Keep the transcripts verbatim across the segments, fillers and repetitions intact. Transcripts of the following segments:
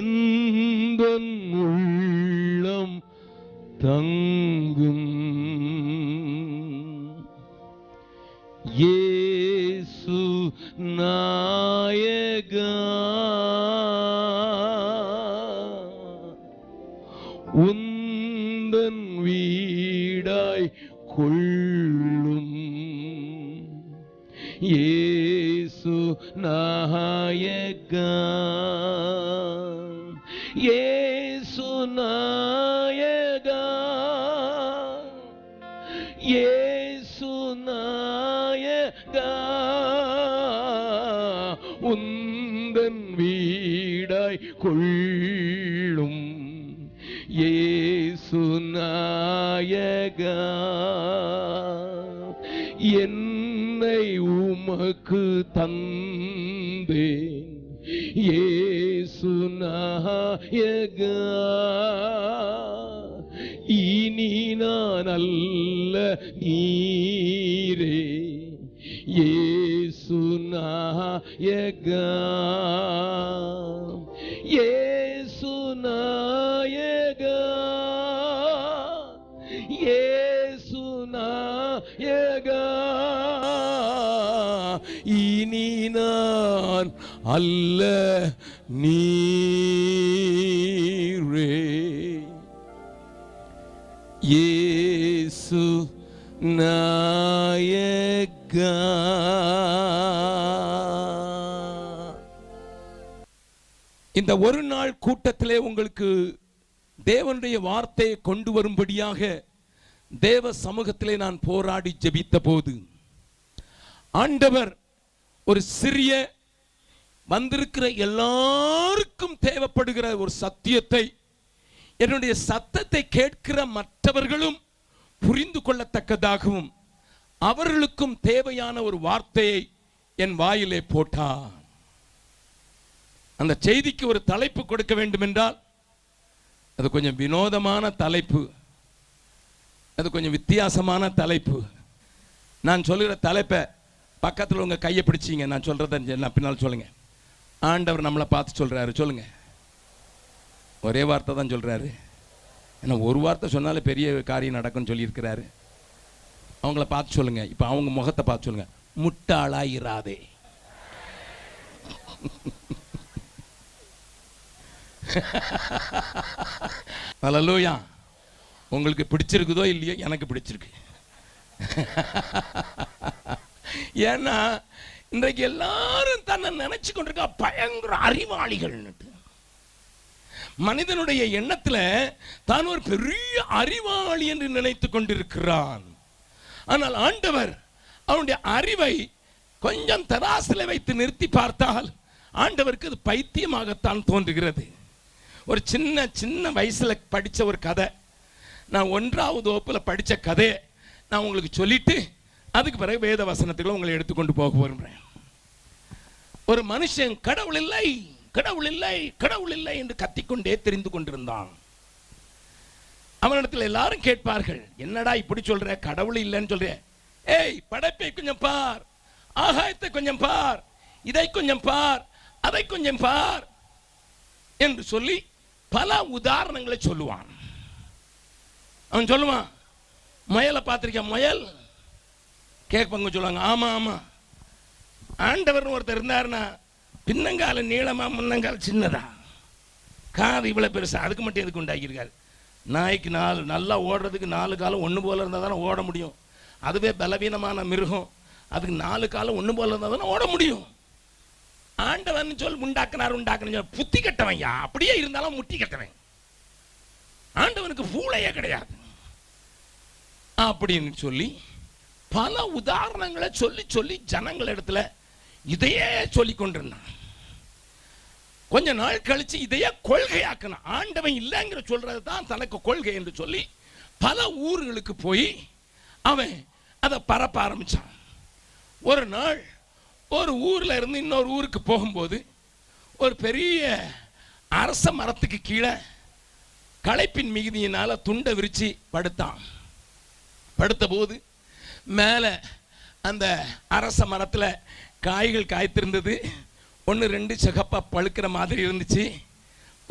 எந்தன் உள்ளம் தங்கும் இயேசு நாயகா உந்தன் வீடாய் கொள்ளும் இயேசு நாயகா இயேசு நாயகா இயேசு நாயகா உந்தன் வீடாய் கொள்ளும் இயேசு நாயகா என்னை உமக்கு தந்தேன் இயேசு நாயகா இனி நான் அல்ல நீரே இயேசு நாயகா இயேசு நாயகா இயேசு நாயகா இனி நான் அல்ல நீரே இயேசு நாயகா இந்த ஒரு நாள் கூட்டத்திலே உங்களுக்கு தேவனுடைய வார்த்தையை கொண்டு வரும்படியாக தேவ சமூகத்திலே நான் போராடி ஜெபித்த போது ஆண்டவர் ஒரு சிறிய வந்திருக்கிற எல்லாருக்கும் தேவைப்படுகிற ஒரு சத்தியத்தை என்னுடைய சத்தத்தை கேட்கிற மற்றவர்களும் புரிந்து கொள்ளத்தக்கதாகவும் அவர்களுக்கும் தேவையான ஒரு வார்த்தையை என் வாயிலே போட்டார். அந்த செய்திக்கு ஒரு தலைப்பு கொடுக்க வேண்டும் என்றால் அது கொஞ்சம் வினோதமான தலைப்பு, அது கொஞ்சம் வித்தியாசமான தலைப்பு. நான் சொல்லுகிற தலைப்பை பக்கத்தில் உங்கள் கையை பிடிச்சிங்க, நான் சொல்கிறத நான் பின்னால் சொல்லுங்கள். ஆண்டவர் நம்மளை பார்த்து சொல்கிறாரு, சொல்லுங்கள். ஒரே வார்த்தை தான் சொல்கிறாரு, ஏன்னா ஒரு வார்த்தை சொன்னாலே பெரிய காரியம் நடக்கும்னு சொல்லியிருக்கிறாரு. அவங்கள பார்த்து சொல்லுங்கள், இப்போ அவங்க முகத்தை பார்த்து சொல்லுங்கள், முட்டாளாயிராதே. ஹல்லேலூயா. உங்களுக்கு பிடிச்சிருக்குதோ இல்லையோ, எனக்கு பிடிச்சிருக்கு. ஏன்னா இன்றைக்கு எல்லாரும் தன்னை நினைச்சு கொண்டிருக்கா பயங்கர அறிவாளிகள். மனிதனுடைய எண்ணத்தில் தான் ஒரு பெரிய அறிவாளி என்று நினைத்து கொண்டிருக்கிறான். ஆனால் ஆண்டவர் அவனுடைய அறிவை கொஞ்சம் தராசில வைத்து நிறுத்தி பார்த்தால் ஆண்டவருக்கு அது பைத்தியமாகத்தான் தோன்றுகிறது. ஒரு சின்ன சின்ன வயசுல படித்த ஒரு கதை, நான் ஒன்றாவது வகுப்புல படித்த கதையை நான் உங்களுக்கு சொல்லிட்டு அதுக்கு பிறகு வேத வசனத்துக்குள்ள உங்களை எடுத்துக்கொண்டு போக விரும்புகிறேன். ஒரு மனுஷன் கடவுள் இல்லை கடவுள் இல்லை கடவுள் இல்லை என்று கத்திக்கொண்டே தெரிந்து கொண்டிருந்தான். அவனிடத்தில் எல்லாரும் கேட்பார்கள், என்னடா இப்படி சொல்ற, கடவுள் இல்லைன்னு சொல்ற, ஏய் படைப்பை கொஞ்சம் பார், ஆகாயத்தை கொஞ்சம் பார், இதை கொஞ்சம் பார், அதை கொஞ்சம் பார் என்று சொல்லி பல உதாரணங்களை சொல்லுவான். அவன் சொல்லுவான், முயலை பார்த்திருக்கேன், முயல் கேட்பாங்க சொல்லுவாங்க, ஆமாம் ஆமாம். ஆண்டவர்னு ஒருத்தர் இருந்தாருன்னா பின்னங்கால நீளமா முன்னங்கால் சின்னதா, காது இவ்வளோ பெருசா, அதுக்கு மட்டும் எதுக்கு உண்டாக்கியிருக்காரு. நாய்க்கு நாலு நல்லா ஓடுறதுக்கு நாலு காலம் ஒன்று போல இருந்தால் தானே ஓட முடியும். அதுவே பலவீனமான மிருகம், அதுக்கு நாலு காலம் ஒன்று போல இருந்தால் தானே ஓட முடியும். ஆண்டவன் சொல் உண்டாக்குனார் உண்டாக்குன்னு சொல் புத்தி கட்டவையா, அப்படியே இருந்தாலும் முட்டி கட்டவன், ஆண்டவனுக்கு பூளையே கிடையாது அப்படின்னு சொல்லி பல உதாரணங்களை சொல்லி சொல்லி ஜனங்கள் இடத்துல இதையே சொல்லி கொண்டிருந்தான். கொஞ்ச நாள் கழிச்சு இதையே கொள்கையாக்கணும், ஆண்டவன் இல்லைங்கிற சொல்றது தான் தனக்கு கொள்கை என்று சொல்லி பல ஊர்களுக்கு போய் அவன் அதை பரப்ப ஆரம்பித்தான். ஒரு நாள் ஒரு ஊரில் இருந்து இன்னொரு ஊருக்கு போகும்போது ஒரு பெரிய அரச மரத்துக்கு கீழே களைப்பின் மிகுதியினால் துண்டை விரித்து படுத்தான். படுத்தபோது மேலே அந்த அரச மரத்தில் காய்கள் காய்த்திருந்தது. ஒன்று ரெண்டு சிகப்பாக பழுக்கிற மாதிரி இருந்துச்சு.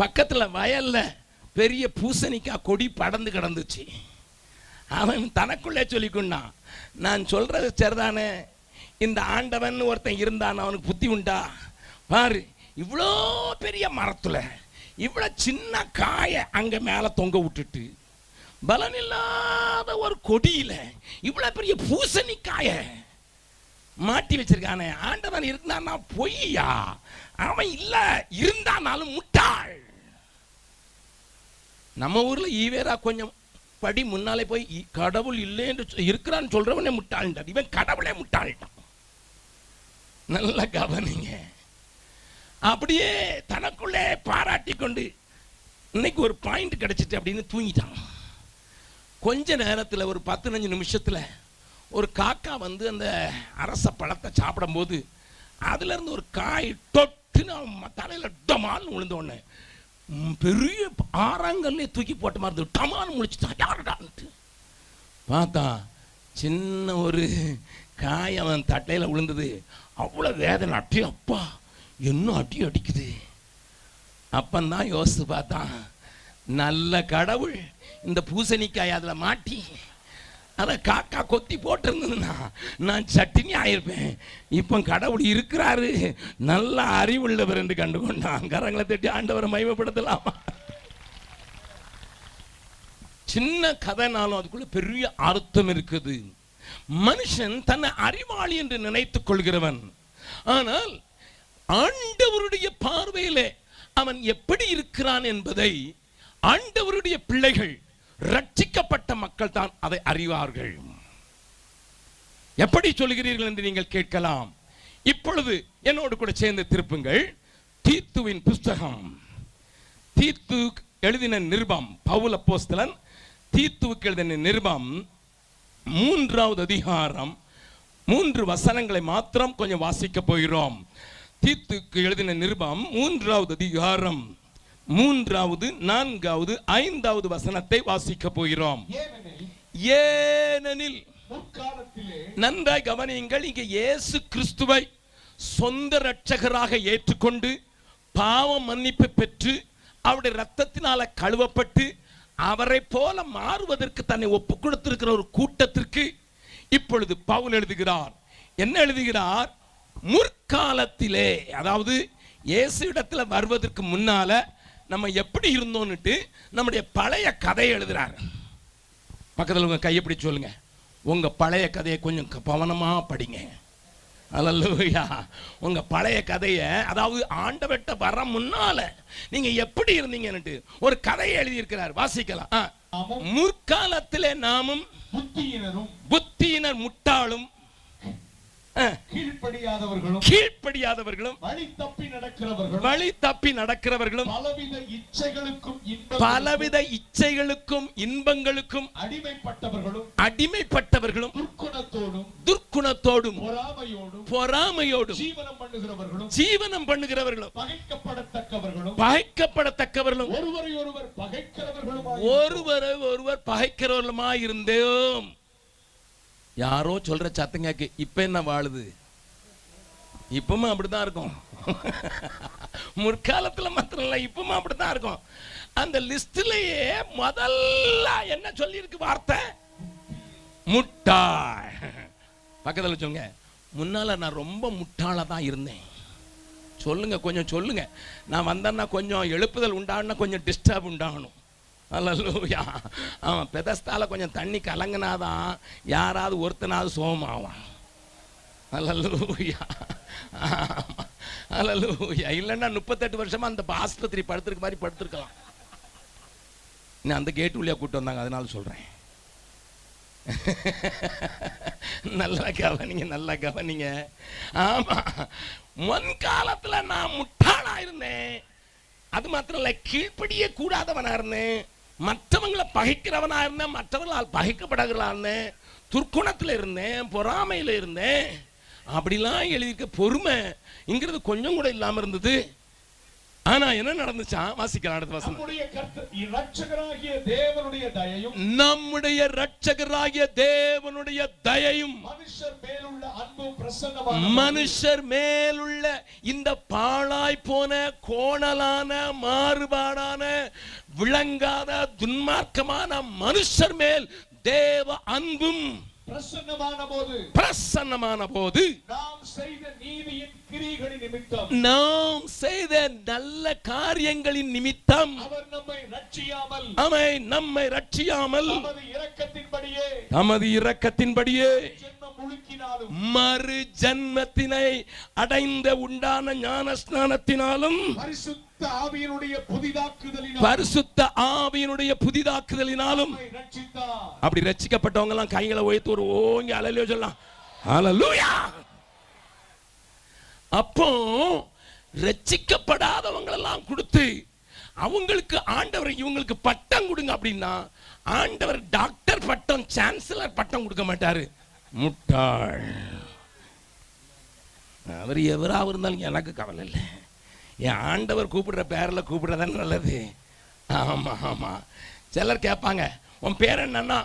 பக்கத்தில் வயலில் பெரிய பூசணிக்காய் கொடி படர்ந்து கிடந்துச்சு. அவன் தனக்குள்ளே சொல்லிக்கொண்டான், நான் சொல்கிறது சரிதானே, இந்த ஆண்டவன் ஒருத்தன் இருந்தான், அவனுக்கு புத்தி உண்டா பாரு, இவ்வளோ பெரிய மரத்தில் இவ்வளோ சின்ன காயை அங்கே மேலே தொங்க விட்டுட்டு பலன் இல்லாத ஒரு கொடியில் இவ்வளோ பெரிய பூசணிக்காயை மாட்டி வச்சிருக்கானே, ஆண்டவன் இருந்தான்னா பொய்யா, அவன் இல்லை இருந்தானாலும் முட்டாள். நம்ம ஊரில் ஈவேரா கொஞ்சம் படி முன்னாலே போய் கடவுள் இல்லை என்று இருக்கிறான்னு சொல்கிறவனே முட்டாள்டான், இவன் கடவுளே முட்டாள்டான். நல்லா கவனிங்க. அப்படியே தனக்குள்ளே பாராட்டி கொண்டு இன்னைக்கு ஒரு பாயிண்ட் கிடச்சிட்டு அப்படின்னு தூங்கிட்டான். கொஞ்ச நேரத்தில் ஒரு பத்துனஞ்சு நிமிஷத்தில் ஒரு காக்கா வந்து அந்த அரச பழத்தை சாப்பிடும்போது அதுலேருந்து ஒரு காய் தொட்டுன்னு அவன் தலையில் டமால்னு விழுந்தோடனே பெரிய ஆறாங்கல்லே தூக்கி போட்ட மாதிரி இருந்தது. டமால்னு முழிச்சுட்டான். யாருடான்ட்டு பார்த்தா சின்ன ஒரு காய் அவன் தட்டையில் விழுந்தது. அவ்வளோ வேதனை. அட்டி அப்பா இன்னும் அடி அடிக்குது. அப்பந்தான் யோசித்து பார்த்தான், நல்ல கடவுள் இந்த பூசணிக்காய் அதில் மாட்டி அதை காக்கா கொத்தி போட்டிருந்ததுன்னா நான் சட்டினி ஆயிருப்பேன். இப்போ கடவுள் இருக்கிறாரு, நல்ல அறிவுள்ளவர் என்று கண்டுகொண்டான். கரங்களை தட்டி ஆண்டவரை மகிமைப்படுத்தலாமா? சின்ன கதைனாலும் அதுக்குள்ள பெரிய அர்த்தம் இருக்குது. மனுஷன் தன்னை அறிவாளி என்று நினைத்துக் கொள்கிறவன், ஆனால் ஆண்டவருடைய பார்வையிலே அவன் எப்படி இருக்கிறான் என்பதை ஆண்டவருடைய பிள்ளைகள், ரட்சிக்கப்பட்ட மக்கள் தான் அதை அறிவார்கள். எப்படி சொல்கிறீர்கள் என்று நீங்கள் கேட்கலாம். இப்பொழுது என்னோடு கூட சேர்ந்து திருப்புங்கள் தீத்துவின் புஸ்தகம். தீத்து எழுதின நிருபம், பவுல் அப்போஸ்தலன் தீத்துவுக்கு எழுதின நிருபம் மூன்றாவது அதிகாரம் மூன்று வசனங்களை மாத்திரம் கொஞ்சம் வாசிக்க போகிறோம். தீத்துக்கு எழுதின நிருபம் மூன்றாவது அதிகாரம் மூன்றாவது நான்காவது ஐந்தாவது வசனத்தை வாசிக்க போகிறோம். ஏனெனில் நன்றாய் கவனியுங்கள், இங்கே இயேசு கிறிஸ்துவை சொந்த இரட்சகராக ஏற்றுக்கொண்டு பாவ மன்னிப்பு பெற்று அவருடைய இரத்தத்தினால கழுவப்பட்டு அவரை போல மாறுவதற்கு தன்னை ஒப்பு கொடுத்திருக்கிற ஒரு கூட்டத்திற்கு இப்பொழுது பவுல் எழுதுகிறார். என்ன எழுதுகிறார்? முற்காலத்திலே, அதாவது இயேசு இடத்துல வருவதற்கு முன்னால நம்ம எப்படி இருந்தோம்னுட்டு நம்முடைய பழைய கதையை எழுதுறாரு. பக்கத்தில் உங்கள் கையை பிடிச்சு சொல்லுங்க, உங்கள் பழைய கதையை கொஞ்சம் கவனமாக படிங்க. அல்லேலூயா. உங்கள் பழைய கதையை, அதாவது ஆண்டவர்கிட்ட வர முன்னால நீங்கள் எப்படி இருந்தீங்கன்னுட்டு ஒரு கதையை எழுதியிருக்கிறார். வாசிக்கலாம். முற்காலத்திலே நாமும் புத்தியினரும் புத்தியினர் முட்டாளும் கீழ்படியாதவர்களும் வழி தப்பி நடக்கிறவர்களும் பலவித இச்சைகளுக்கும் இன்பங்களுக்கும் அடிமைப்பட்டவர்களும் துர்க்குணத்தோடும் பொறாமையோடும் ஜீவனம் பண்ணுகிறவர்களும் பகைக்கப்படத்தக்கவர்களும் ஒருவரை ஒருவர் பகைக்கிறவர்களுமாய் இருந்தோம். யாரோ சொல்கிற சத்தம் கேட்கு. இப்போ என்ன வாழுது? இப்பவும் அப்படி தான் இருக்கும். முற்காலத்தில் மாத்திரம் இல்லை, இப்பவும் அப்படி தான் இருக்கும். அந்த லிஸ்டிலேயே முதல்ல என்ன சொல்லியிருக்கு வார்த்தை? முட்டாள். பக்கத்தில் சொல்லுங்க, முன்னால் நான் ரொம்ப முட்டாளாக தான் இருந்தேன். சொல்லுங்கள், கொஞ்சம் சொல்லுங்கள். நான் வந்தேன்னா கொஞ்சம் எழுப்புதல் உண்டாகணும்னா கொஞ்சம் டிஸ்டர்ப் உண்டாகணும். அல்லேலூயா. அவன் பெதஸ்தால கொஞ்சம் தண்ணி கலங்கினாதான் யாராவது ஒருத்தனாவது சோமாவான். அல்லேலூயா. அல்லேலூயா. இல்லைன்னா முப்பத்தெட்டு வருஷமா அந்த ஆஸ்பத்திரி படுத்துருக்க மாதிரி படுத்துருக்கலாம். நான் அந்த கேட்டு உள்ளே கூப்பிட்டு வந்தாங்க, அதனால சொல்கிறேன். நல்லா கவனிங்க, நல்லா கவனிங்க. ஆமாம், முன் காலத்தில் நான் முட்டாளாக இருந்தேன். அது மாத்திரம் இல்லை, கீழ்ப்படிய கூடாதவனா இருந்தேன், மற்றவங்களை பகைக்கிறவனா இருந்தேன், மற்றவர்களால் பகைக்கப்படுகிறா இருந்தேன், துர்க்குணத்தில் இருந்தேன், பொறாமையில் இருந்தேன். அப்படிலாம் எழுதியிருக்க பொறுமைங்கிறது கொஞ்சம் கூட இல்லாமல் இருந்தது. ஆனா என்ன நடந்துச்சா வாசிக்கலாம் அடுத்த வசனம். நம்முடைய இரட்சகராகிய தேவனுடைய தயையும் நம்முடைய இரட்சகராகிய தேவனுடைய தயையும் மனுஷர் மேலுள்ள அன்பும் பிரசன்னமான மனுஷர் மேலுள்ள இந்த பாழாய் போன கோணலான மாறுபாடான விளங்காத துன்மார்க்கமான மனுஷர் மேல் தேவ அன்பும் பிரசன்னமான போது பிரசன்னமான போது நாம் செய்த நீதியின் கிரியைகளின் நிமித்தம் நாம் செய்த நல்ல காரியங்களின் நிமித்தம் அவர் நம்மை இரட்சியாமல் அமை நம்மை இரட்சியாமல் தமது இரக்கத்தின்படியே தமது இரக்கத்தின்படியே மறு ஜன்மத்தினை அடைந்த உண்டான ஞான ஸ்நானத்தினாலும் பரிசுத்த ஆவியினுடைய புதிதாக்குதலினாலும் பரிசுத்த ஆவியினுடைய புதிதாக்குதலினாலும் அப்படி இரட்சிக்கப்பட்டவங்க எல்லாம் கைகளை உயர்த்தி ஒரு ஓங்கி அல்லேலூயா சொல்லலாம். ஹல்லேலூயா. அப்போ இரட்சிக்கப்படாதவங்களெல்லாம் கொடுத்து அவங்களுக்கு ஆண்டவர் இவங்களுக்கு பட்டம் கொடுங்க அப்படின்னா ஆண்டவர் டாக்டர் பட்டம் சான்சலர் பட்டம் கொடுக்க மாட்டாரு. முட்டாள் அவர் எவராக இருந்தாலும் எனக்கு கவலை இல்லை, என் ஆண்டவர் கூப்பிடுற பேரில் கூப்பிடுறதானே நல்லது. ஆமாம் ஆமாம். சிலர் கேட்பாங்க உன் பேர் என்னன்னா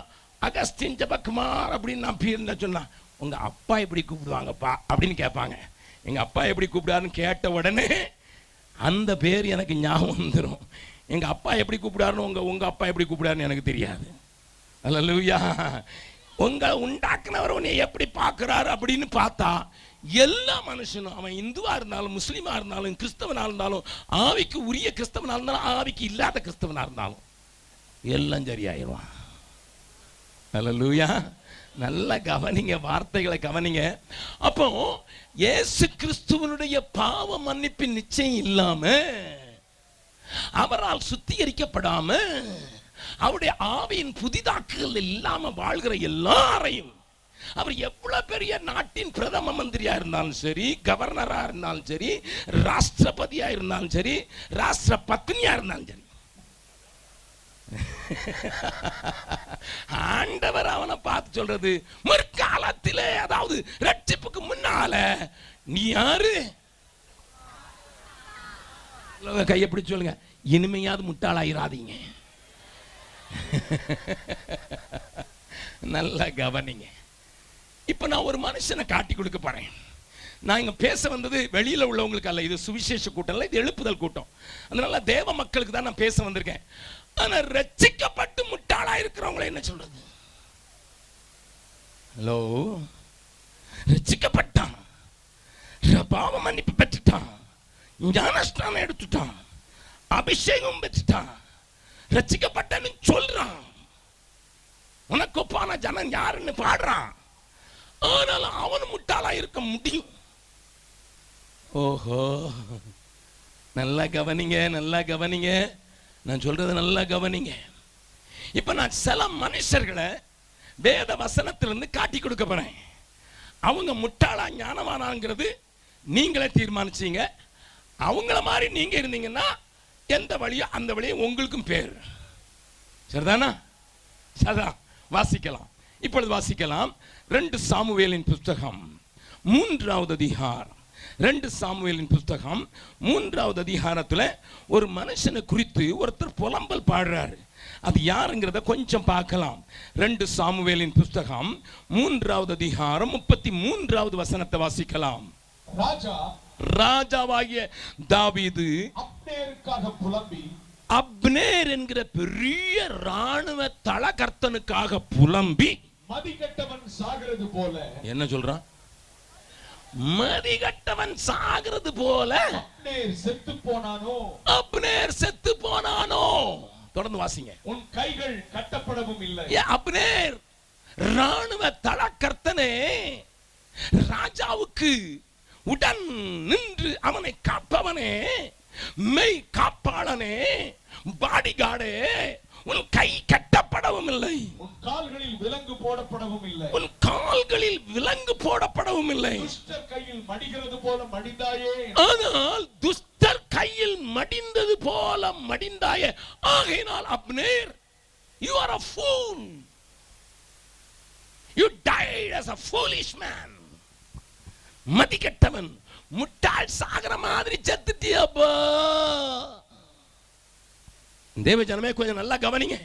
அகஸ்டின் ஜபகுமார் அப்படின்னு நான் பேருந்தா சொன்னான். உங்கள் அப்பா எப்படி கூப்பிடுவாங்கப்பா அப்படின்னு கேட்பாங்க. எங்கள் அப்பா எப்படி கூப்பிடாருன்னு கேட்ட உடனே அந்த பேர் எனக்கு ஞாபகம் வந்துடும். எங்கள் அப்பா எப்படி கூப்பிடாருன்னு உங்கள் உங்கள் அப்பா எப்படி கூப்பிடாருன்னு எனக்கு தெரியாது. அல்லேலூயா. உங்களை உண்டாக்குனவர் உன்னை எப்படி பார்க்குறாரு அப்படின்னு பார்த்தா எல்லா மனுஷனும் அவன் இந்துவாக இருந்தாலும் முஸ்லீமாக இருந்தாலும் கிறிஸ்தவனாக இருந்தாலும் ஆவிக்கு உரிய கிறிஸ்தவனாக இருந்தாலும் ஆவிக்கு இல்லாத கிறிஸ்தவனாக இருந்தாலும் எல்லாம் சரியாயிடுவான். அல்லேலூயா. நல்லா கவனிங்க, வார்த்தைகளை கவனிங்க. அப்போ இயேசு கிறிஸ்துவனுடைய பாவ மன்னிப்பின் நிச்சயம் இல்லாமல் அவரால் சுத்திகரிக்கப்படாமல் அவருடைய ஆவியின் புதிதாக்குகள் இல்லாம வாழ்கிற எல்லாரையும் அவர் எவ்வளவு பெரிய நாட்டின் பிரதம மந்திரியா இருந்தாலும் சரி, கவர்னரா இருந்தாலும் சரி, ராஷ்டிரபதியா இருந்தாலும் சரி, ராஷ்டிர பத்னியா இருந்தாலும் சரி, ஆண்டவர் அவனை பார்த்து சொல்றது முற்காலத்திலே அதாவது ரட்சிப்புக்கு முன்னால நீ யாரு? கையை பிடிச்சு சொல்லுங்க, இனிமையாவது முட்டாளாயிராதீங்க. நல்ல கவனிங்க. இப்போ நான் ஒரு மனுஷனை காட்டி கொடுக்க போறேன். நான் இங்கே பேச வந்தது வெளியில் உள்ளவங்களுக்கு அல்ல, இது சுவிசேஷ கூட்டம் இல்லை, இது எழுப்புதல் கூட்டம். அதனால தேவ மக்களுக்கு தான் நான் பேச வந்திருக்கேன். ஆனால் ரட்சிக்கப்பட்டு முட்டாளாக இருக்கிறவங்கள என்ன சொல்றது? ஹலோ, ரட்சிக்கப்பட்டான், பாவ மன்னிப்பு பெற்றுட்டான், ஞானஸ்நானம் எடுத்துட்டான், அபிஷேகம் பெற்றுட்டான், ரட்சிக்கப்பட்டன்னு சொல்றான், உனக்கொப்பான ஜனம் யாருன்னு பாடுறான். ஆனாலும் அவன் முட்டாளா இருக்க முடியும். ஓஹோ, நல்லா கவனிங்க, நல்லா கவனிங்க, நான் சொல்றது நல்லா கவனிங்க. இப்ப நான் சில மனுஷர்களை வேத வசனத்திலிருந்து காட்டி கொடுக்க போறேன். அவங்க முட்டாளா ஞானவானாங்கிறது நீங்களே தீர்மானிச்சீங்க. அவங்கள மாதிரி நீங்க இருந்தீங்கன்னா எந்த வழியோ அந்த வழியோ உங்களுக்கும் பேர். சரிதானா? சதா வாசிக்கலாம். இப்பொழுது வாசிக்கலாம் ரெண்டு சாமுவேலின் புத்தகம் மூன்றாவது அதிகாரம். ரெண்டு சாமுவேலின் புத்தகம் மூன்றாவது அதிகாரத்தில் ஒரு மனுஷனை குறித்து ஒருத்தர் புலம்பல் பாடுறாரு. அது யாருங்கிறத கொஞ்சம் பார்க்கலாம். ரெண்டு சாமுவேலின் புத்தகம் மூன்றாவது அதிகாரம் முப்பத்தி மூன்றாவது வசனத்தை வாசிக்கலாம். ராஜா ராஜாவாகிய தாவீது அப்னேருக்காக புலம்பி அப்னேர் என்கிற பெரிய ராணுவ தளகர்த்தனுக்காக புலம்பி மதிகட்டவன் சாகிறது போல என்ன சொல்றான்? மதிகட்டவன் சாகிறது போல அப்னேர் செத்து போனானோ, அப்னேர் செத்து போனானோ. தொடர்ந்து வாசிங்க. உன் கைகள் கட்டப்படவும் இல்லை. அப்னேர் ராணுவ தளகர்த்தனே ராஜாவுக்கு உடன் நின்று அவனை காப்பவனே, மெய் காப்பாளனே, பாடிகாடே, உன் கை கட்டப்படவும் இல்லை, உன் கால்களில் விலங்கு போடப்படவும் இல்லை, உன் கால்களில் விலங்கு போடப்படவும் இல்லை. துஷ்டர் கையில் மடிகிறது போல மடிந்தாயே, ஆனால் துஷ்டர் கையில் மடிந்தது போல மடிந்தாயே. ஆகையினால் Abner, you are a fool, you died as a foolish man. மதிகட்டவன், முட்டாள் சாகர மாதிரி செத்துட்டியப்பா. தேவ ஜனமே கொஞ்சம் நல்லா கவனிங்க.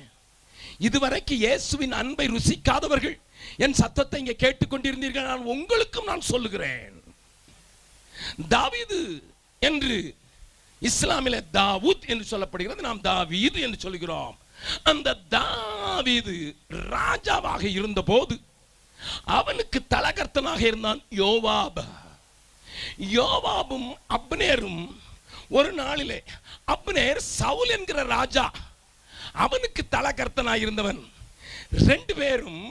இதுவரைக்கும் இயேசுவின் அன்பை ருசிக்காதவர்கள் என் சத்தத்தை இங்கே கேட்டுக்கொண்டிருந்தீர்கள். நான் உங்களுக்கும் நான் சொல்லுகிறேன், தாவீது என்று இஸ்லாமிலே தாவூத் என்று சொல்லப்படுகிறது, நாம் தாவீது என்று சொல்கிறோம். அந்த தாவீது ராஜாவாக இருந்த போது அவனுக்கு தலகர்த்தனாக இருந்தான் யோவாப். யோவாபும் அப்னேரும் ஒரு நாளிலே, அப்னேர் சவுல் என்கிற ராஜா அவனுக்கு தலகர்த்தனாக இருந்தவன், ரெண்டு பேரும்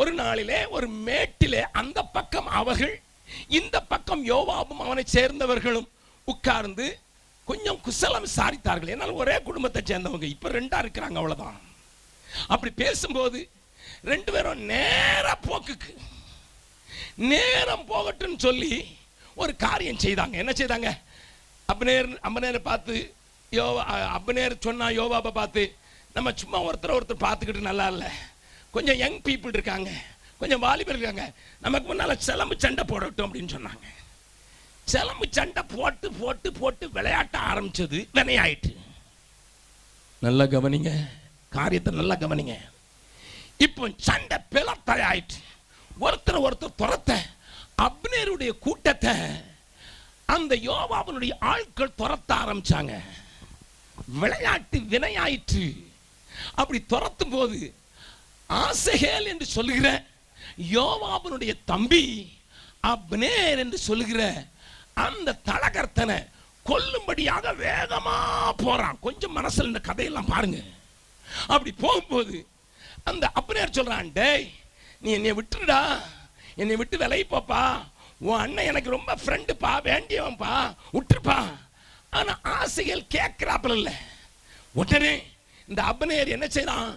ஒரு நாளிலே ஒரு மேட்டிலே அந்த பக்கம் அவர்கள் இந்த பக்கம் யோவாபும் அவனை சேர்ந்தவர்களும் உட்கார்ந்து கொஞ்சம் குசலம் விசாரித்தார்கள். என்னால் ஒரே குடும்பத்தை சேர்ந்தவங்க, இப்போ ரெண்டா இருக்கிறாங்க, அவ்வளோதான். அப்படி பேசும்போது ரெண்டு பேரும் நேர போக்குக்கு நேரம் போகட்டும்னு சொல்லி ஒரு காரியம் செய்தாங்க. என்ன செய்தாங்க? அப்னேர் அப்னேரை பார்த்து யோவா, அப்னேர் சொன்னா யோவாவை பார்த்து, நம்ம சும்மா ஒருத்தர் ஒருத்தர் பார்த்துக்கிட்டு நல்லா இல்லை, கொஞ்சம் யங் பீப்புள் இருக்காங்க, கொஞ்சம் வாலிபர் இருக்காங்க, நமக்கு முன்னால் சிலம்பு சண்டை போடட்டும் அப்படின்னு சொன்னாங்க. சிலம்பு சண்டை போட்டு போட்டு போட்டு விளையாட்ட ஆரம்பிச்சது, வினையாயிட்டு. நல்லா கவனிங்க, காரியத்தை நல்லா கவனிங்க. இப்போ சண்டை பிளத்தாயிட்டு ஒருத்தர் ஒருத்தர் துரத்த அப்னேருடைய கூட்டத்தை அந்த யோவாவனுடைய ஆட்கள் துரத்த ஆரம்பிச்சாங்க. விளையாட்டு வினையாயிற்று. அப்படி துரத்தும் போது ஆசகேல் என்று சொல்லுகிற யோவாபனுடைய தம்பி அப்னேர் என்று சொல்லுகிற அந்த தலகர்த்தனை கொல்லும்படியாக வேகமா போறான். கொஞ்சம் மனசுல இந்த கதையெல்லாம் பாருங்க. அப்படி போகும்போது அந்த அப்னேர் சொல்றான், டேய் நீ என்னை விட்டுடா, என்னை விட்டு விலகி போப்பா, உன் அண்ணன் எனக்கு ரொம்ப ஃப்ரெண்டுப்பா, வேண்டியவன்பா, விட்டுருப்பா. ஆனா ஆசைகள் கேட்கிறாப்புல இல்லை. உடனே இந்த அப்னேர் என்ன செய்யறான்?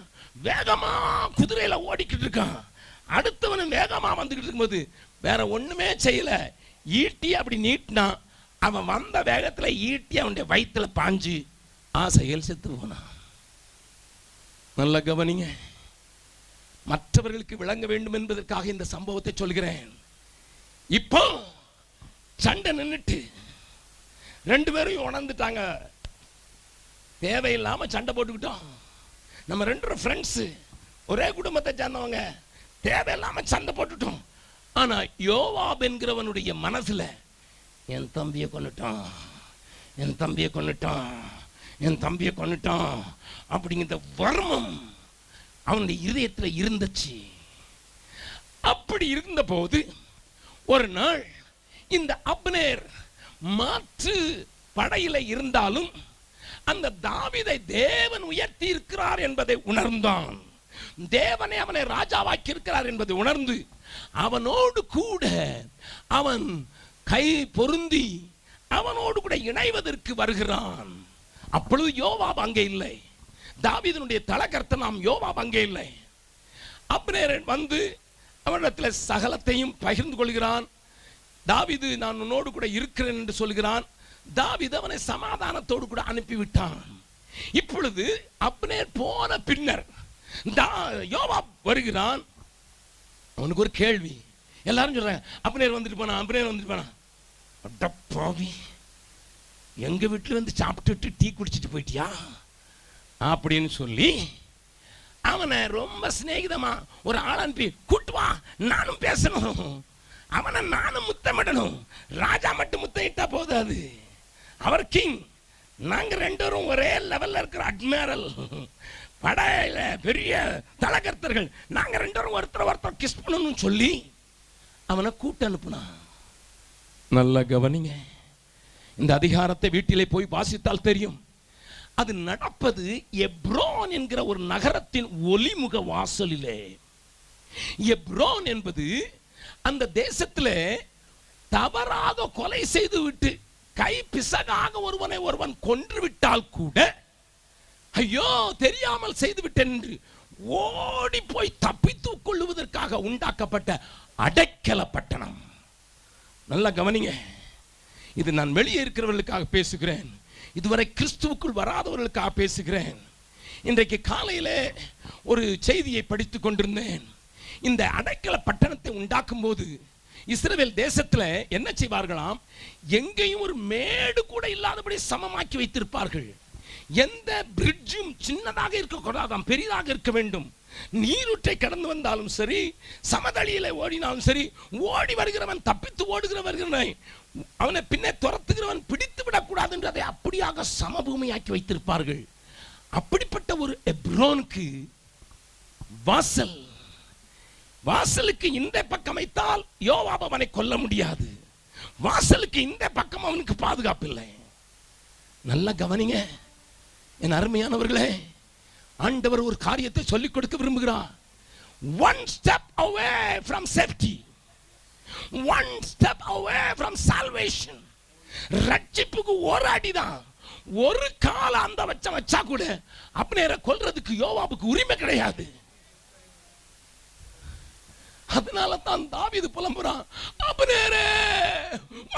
வேகமா குதிரையில ஓடிக்கிட்டு இருக்கான். அடுத்தவனும் வேகமா வந்துகிட்டு இருக்கும்போது வேற ஒண்ணுமே செய்யல, ஈட்டி அப்படி நீட்டினான். அவன் வந்த வேகத்துல ஈட்டி அவனுடைய வயிற்றுல பாஞ்சு ஆசைகள் செத்து போனான். நல்ல கவனிங்க, மற்றவர்களுக்கு விளங்க வேண்டும் என்பதற்காக இந்த சம்பவத்தை சொல்கிறேன். இப்போ சண்டை நின்றுட்டு ரெண்டு பேரும் உணர்ந்துட்டாங்க, தேவையில்லாம சண்டை போட்டுக்கிட்டோம், நம்ம ரெண்டு ஃப்ரெண்ட்ஸு, ஒரே குடும்பத்தை சேர்ந்தவங்க, தேவையில்லாமல் சண்டை போட்டுட்டோம். ஆனால் யோவாப் என்கிறவனுடைய மனசில் என் தம்பியை கொண்டுட்டோம், என் தம்பியை கொண்டுட்டோம், என் தம்பியை கொண்டுட்டோம் அப்படிங்கிற வர்மம் அவனுடைய இதயத்தில் இருந்துச்சு. அப்படி இருந்தபோது ஒரு நாள் இந்த அப்னேர் மாற்று படையில் இருந்தாலும் அந்த தாவீதை தேவன் உயர்த்தி இருக்கிறார் என்பதை உணர்ந்தான். தேவனை அவனை ராஜாவாக்கி இருக்கிறார் என்பதை உணர்ந்து அவனோடு கூட அவன் கை பொருந்தி அவனோடு கூட இணைவதற்கு வருகிறான். அப்பொழுது யோவாப் அங்கே இல்லை, தாவீதனுடைய தலகர்த்தனாம் யோவாப் அங்கே இல்லை. அப்னேரன் வந்து அவனிடத்தில் சகலத்தையும் பகிர்ந்து கொள்கிறான். தாவீது நான் உன்னோடு கூட இருக்கிறேன் என்று சொல்கிறான். தாவீது அவனை சமாதானத்தோடு கூட அனுப்பிவிட்டான். இப்பொழுது அப்னேர் போன பின்னர் யோவாப் வருகிறான். அவனுக்கு ஒரு கேள்வி. எல்லாரும் சொல்றாங்க அப்னேர் வந்துட்டு போனா, அப்னேர் வந்துட்டு போனா. அடப்பாவி, எங்க வீட்டுல வந்து சாப்பிட்டுட்டு டீ குடிச்சிட்டு போயிட்டியா அப்படின்னு சொல்லி அவனை ரொம்ப சிநேகிதமா ஒரு ஆள் அனுப்பி, கூட்டு வா, நானும் பேசணும், அவனை நானும் முத்தமிடணும். ராஜா மட்டும் முத்தமிட்டா போதாது, அவர் கிங், நாங்க ரெண்டு பேரும் ஒரே லெவல்ல இருக்கிற அட்மிரல், படையில பெரிய தலகர்த்தர்கள், நாங்க ரெண்டு பேரும் ஒருத்தர் ஒருத்தர் கிஸ் பண்ணணும்னு சொல்லி அவனை கூட்டு அனுப்புனான். நல்லா கவனிங்க, இந்த அதிகாரத்தை வீட்டிலே போய் வாசித்தால் தெரியும். அது நடப்பது எப்ரோன் என்கிற ஒரு நகரத்தின் ஒலிமுக வாசலிலே. எப்ரோன் என்பது அந்த தேசத்தில் தவறாக கொலை செய்து விட்டு கை பிசகாக ஒருவனை ஒருவன் கொன்று விட்டால் கூட, ஐயோ தெரியாமல் செய்து விட்டேன் என்று ஓடி போய் தப்பித்துக் கொள்ளுவதற்காக உண்டாக்கப்பட்ட அடைக்கல பட்டணம். நல்லா கவனிங்க, இது நான் வெளியே இருக்கிறவர்களுக்காக பேசுகிறேன், இதுவரை கிறிஸ்துவுக்குள் வராதவர்களுக்காக பேசுகிறேன். இன்றைக்கு காலையிலே ஒரு செய்தியை படித்துக் கொண்டிருந்தேன். இந்த அடைக்கல பட்டணத்தை உண்டாக்கும் போது இஸ்ரவேல் தேசத்தில் என்ன செய்வார்களாம்? எங்கேயும் ஒரு மேடு கூட இல்லாதபடி சமமாக்கி வைத்திருப்பார்கள். எந்த பிரிட்ஜும் சின்னதாக இருக்கக்கூடாதாம், பெரிதாக இருக்க வேண்டும். நீரூற்றை கடந்து வந்தாலும் சரி, சமதளியில ஓடினாலும் சரி, ஓடி வருகிறவன் தப்பித்து ஓடுகிறவர்களை அவனை பின்னே துரத்துகிறவன் பிடித்து விடக்கூடாது என்று அதை அப்படியாக சமபூமியாக்கி வைத்திருப்பார்கள். அப்படிப்பட்ட ஒரு எப்ரோனுக்கு வாசல், வாசலுக்கு இந்த பக்கம் வைத்தால் யோவாப் அவனை கொல்ல முடியாது, வாசலுக்கு இந்த பக்கம் அவனுக்கு பாதுகாப்பு இல்லை. நல்லா கவனிங்க என் அருமையானவர்களே, ஆண்டவர் ஒரு காரியத்தை சொல்லிக் கொடுக்க விரும்புகிறார். One step away from safety, one step away from salvation. ரட்சிப்புக்கு ஒரு அடிதான், ஒரு கால அந்த வச்ச வச்சா கூட அப்னேரை கொல்றதுக்கு யோவாபுக்கு உரிமை கிடையாது. அதனால தான் தாவீது புலம்புறான், அப்னேரே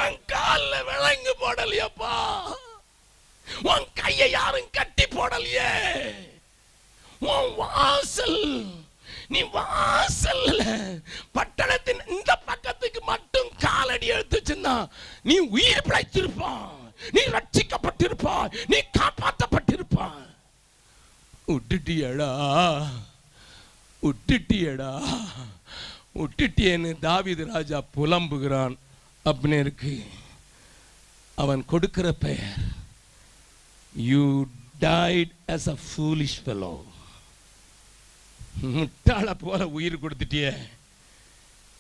உன் கால்ல விலங்கு போடலையப்பா, உன் கையை யாரும் கட்டி போடலையே, உன் வாசல் நீ வாசல்ல பட்டணத்தின் இந்த பக்கத்துக்கு மட்டும் காலடி எடுத்துச்சுன்னா நீ உயிர் பிழைத்திருப்பான், நீ ரட்சிக்கப்பட்டிருப்பான், நீ காப்பாற்றப்பட்டிருப்பான். விட்டுட்டியடா விட்டுட்டியடா விட்டுட்டியன்னு தாவீது ராஜா புலம்புகிறான். அப்னேருக்கு அவன் கொடுக்கிற பெயர், you tight as a foolish fellow, முட்டாள போல உயிர் கொடுத்துட்டிய.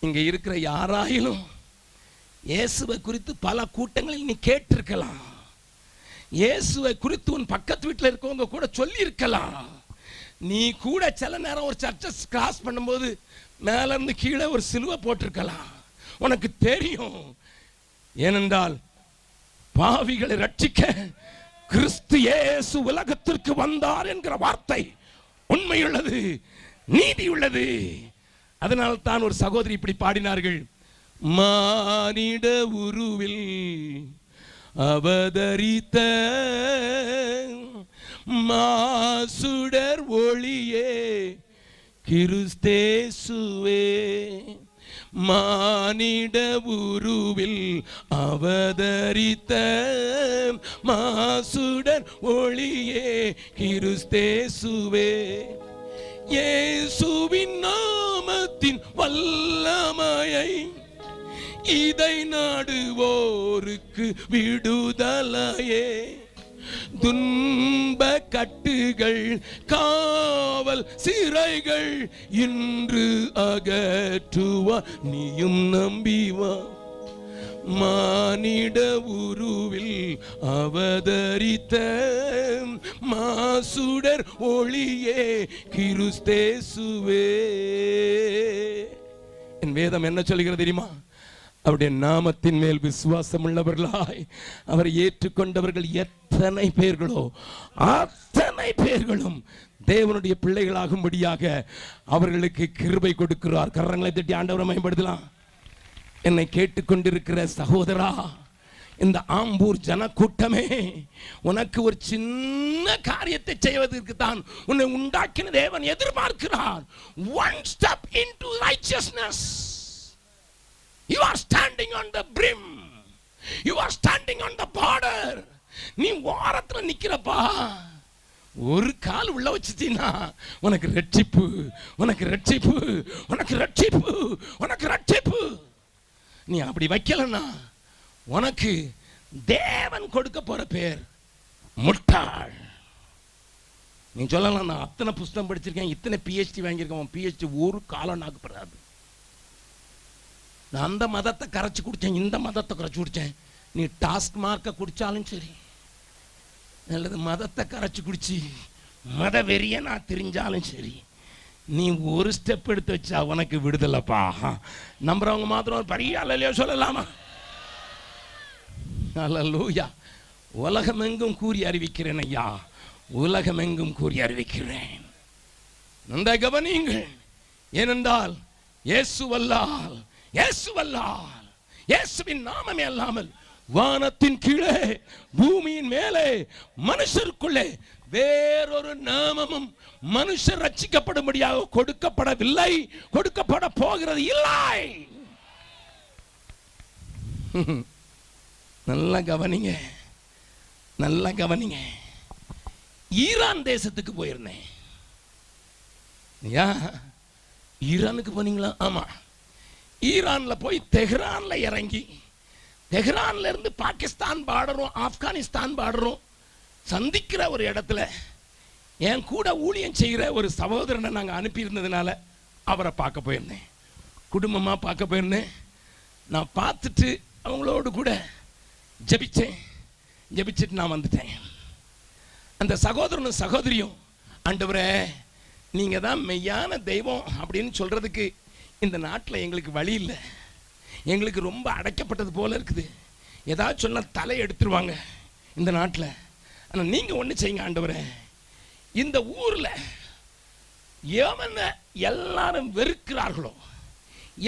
இங்க இருக்கிற யாராயிலும் இயேசுவை குறித்து பல கூட்டங்களில் நீ கேட்டிருக்கலாம், இயேசுவை குறித்து உன் பக்கத்து வீட்டில் இருக்கவங்க கூட சொல்லியிருக்கலாம், நீ கூட சில நேரம் ஒரு சர்ச்சை கிராஸ் பண்ணும்போது மேலேருந்து கீழே ஒரு சிலுவை போட்டிருக்கலாம், உனக்கு தெரியும். ஏனென்றால் பாவிகளை ரட்சிக்க கிறிஸ்து இயேசு உலகத்திற்கு வந்தார் என்கிற வார்த்தை உண்மையுள்ளது, நீதி உள்ளது. அதனால் தான் ஒரு சகோதரி இப்படி பாடினார்கள், மானிட உருவில் அவதரித்த மாசுடர் ஒளியே கிறிஸ்தேசுவே, மானிட உருவில் அவதரித்த மாசுடன் ஒளியே கிறிஸ்தேசுவே, இயேசுவின் நாமத்தின் வல்லமையை இதை நாடுவோருக்கு விடுதலையே, துன்ப கட்டுகள் காவல் சிறைகள் இன்று அகற்றுவா நீயும் நம்பிவா, மானிட உருவில் அவதரித்த மாசுடர் ஒளியே கிறிஸ்தேசுவே. என் வேதம் என்ன சொல்கிறது தெரியுமா? அவருடைய நாமத்தின் மேல் விசுவாசம் உள்ளவர்களாய் அவரை ஏற்றுக்கொண்டவர்கள் எத்தனை பேர்களோ அத்தனை பேர்களும் தேவனுடைய பிள்ளைகளாகும்படியாக அவர்களுக்கு கிருபை கொடுக்கிறார். கரங்களை தட்டி ஆண்டவரை மகிமைப்படுத்தலாம். என்னை கேட்டுக்கொண்டிருக்கிற சகோதரா, இந்த ஆம்பூர் ஜன கூட்டமே, உனக்கு ஒரு சின்ன காரியத்தை செய்வதற்கு தான் உன்னை உண்டாக்கின தேவன் எதிர்பார்க்கிறார். One step into righteousness. You are standing on the brim. You are standing on the border. நீ ஓரத்தில் நிக்கிறப்பா, ஒரு கால் உள்ள வச்சுட்டீன்னா உனக்கு ரட்சிப்பு, உனக்கு ரட்சிப்பு, உனக்கு ரட்சிப்பு, உனக்கு ரட்சிப்பு. நீ அப்படி வைக்கலன்னா உனக்கு தேவன் கொடுக்க போற பேர் முட்டாள். நீ சொல்லலாம், நான் அத்தனை புஸ்தகம் படிச்சிருக்கேன், இத்தனை பிஹெச்டி வாங்கியிருக்கேன், பிஹெச்டி ஒரு காலம் நாக்கப்படாது, நான் அந்த மதத்தை கரைச்சி குடித்தேன், இந்த மதத்தை கரைச்சி குடித்தேன். நீ டாஸ்க் மார்க்கை குடித்தாலும் சரி, அல்லது மதத்தை கரைச்சி குடித்து மத வெறிய நான் தெரிஞ்சாலும் சரி, நீ ஒரு ஸ்டெப் எடுத்து வச்சா உனக்கு விடுதலைப்பா. நம்புறவங்க மாத்திரம் ஒரு பெரிய அல்லலையோ சொல்லலாமா? அல்லேலூயா. உலகமெங்கும் கூறி அறிவிக்கிறேன் ஐயா, உலகமெங்கும் கூறி அறிவிக்கிறேன். நன்றாக கவனியுங்கள். ஏனென்றால் இயேசுவல்லால் இயேசுவல்லால் இயேசுவின் நாமமே அல்லாமல் வானத்தின் கீழே பூமியின் மேலே மனுஷருக்குள்ளே வேறொரு நாமமும் மனுஷர் ரட்சிக்கப்படும்படியாக கொடுக்கப்படவில்லை, கொடுக்கப்பட போகிறது இல்லை. நல்லா கவனிங்க, நல்லா கவனிங்க. ஈரான் தேசத்துக்கு போயிருந்தேன். ஈரானுக்கு போனீங்களா? ஆமாம், ஈரானில் போய் தெஹ்ரானில் இறங்கி, தெஹ்ரான்ல இருந்து பாகிஸ்தான் பார்டரும் ஆப்கானிஸ்தான் பார்டரும் சந்திக்கிற ஒரு இடத்துல என் கூட ஊழியம் செய்கிற ஒரு சகோதரனை நாங்கள் அனுப்பியிருந்ததுனால அவரை பார்க்க போயிருந்தேன், குடும்பமாக பார்க்க போயிருந்தேன். நான் பார்த்துட்டு அவங்களோடு கூட ஜபித்தேன். ஜபிச்சுட்டு நான் வந்துட்டேன். அந்த சகோதரனும் சகோதரியும், ஆண்டவரே நீங்கள் தான் மெய்யான தெய்வம் அப்படின்னு சொல்கிறதுக்கு இந்த நாட்டில் எங்களுக்கு வழி இல்லை, எங்களுக்கு ரொம்ப அடைக்கப்பட்டது போல் இருக்குது, ஏதாவது சொன்னால் தலை எடுத்துருவாங்க இந்த நாட்டில். ஆனால் நீங்கள் ஒன்று செய்யுங்க ஆண்டவரே, இந்த ஊரில் எவனை எல்லாரும் வெறுக்கிறார்களோ,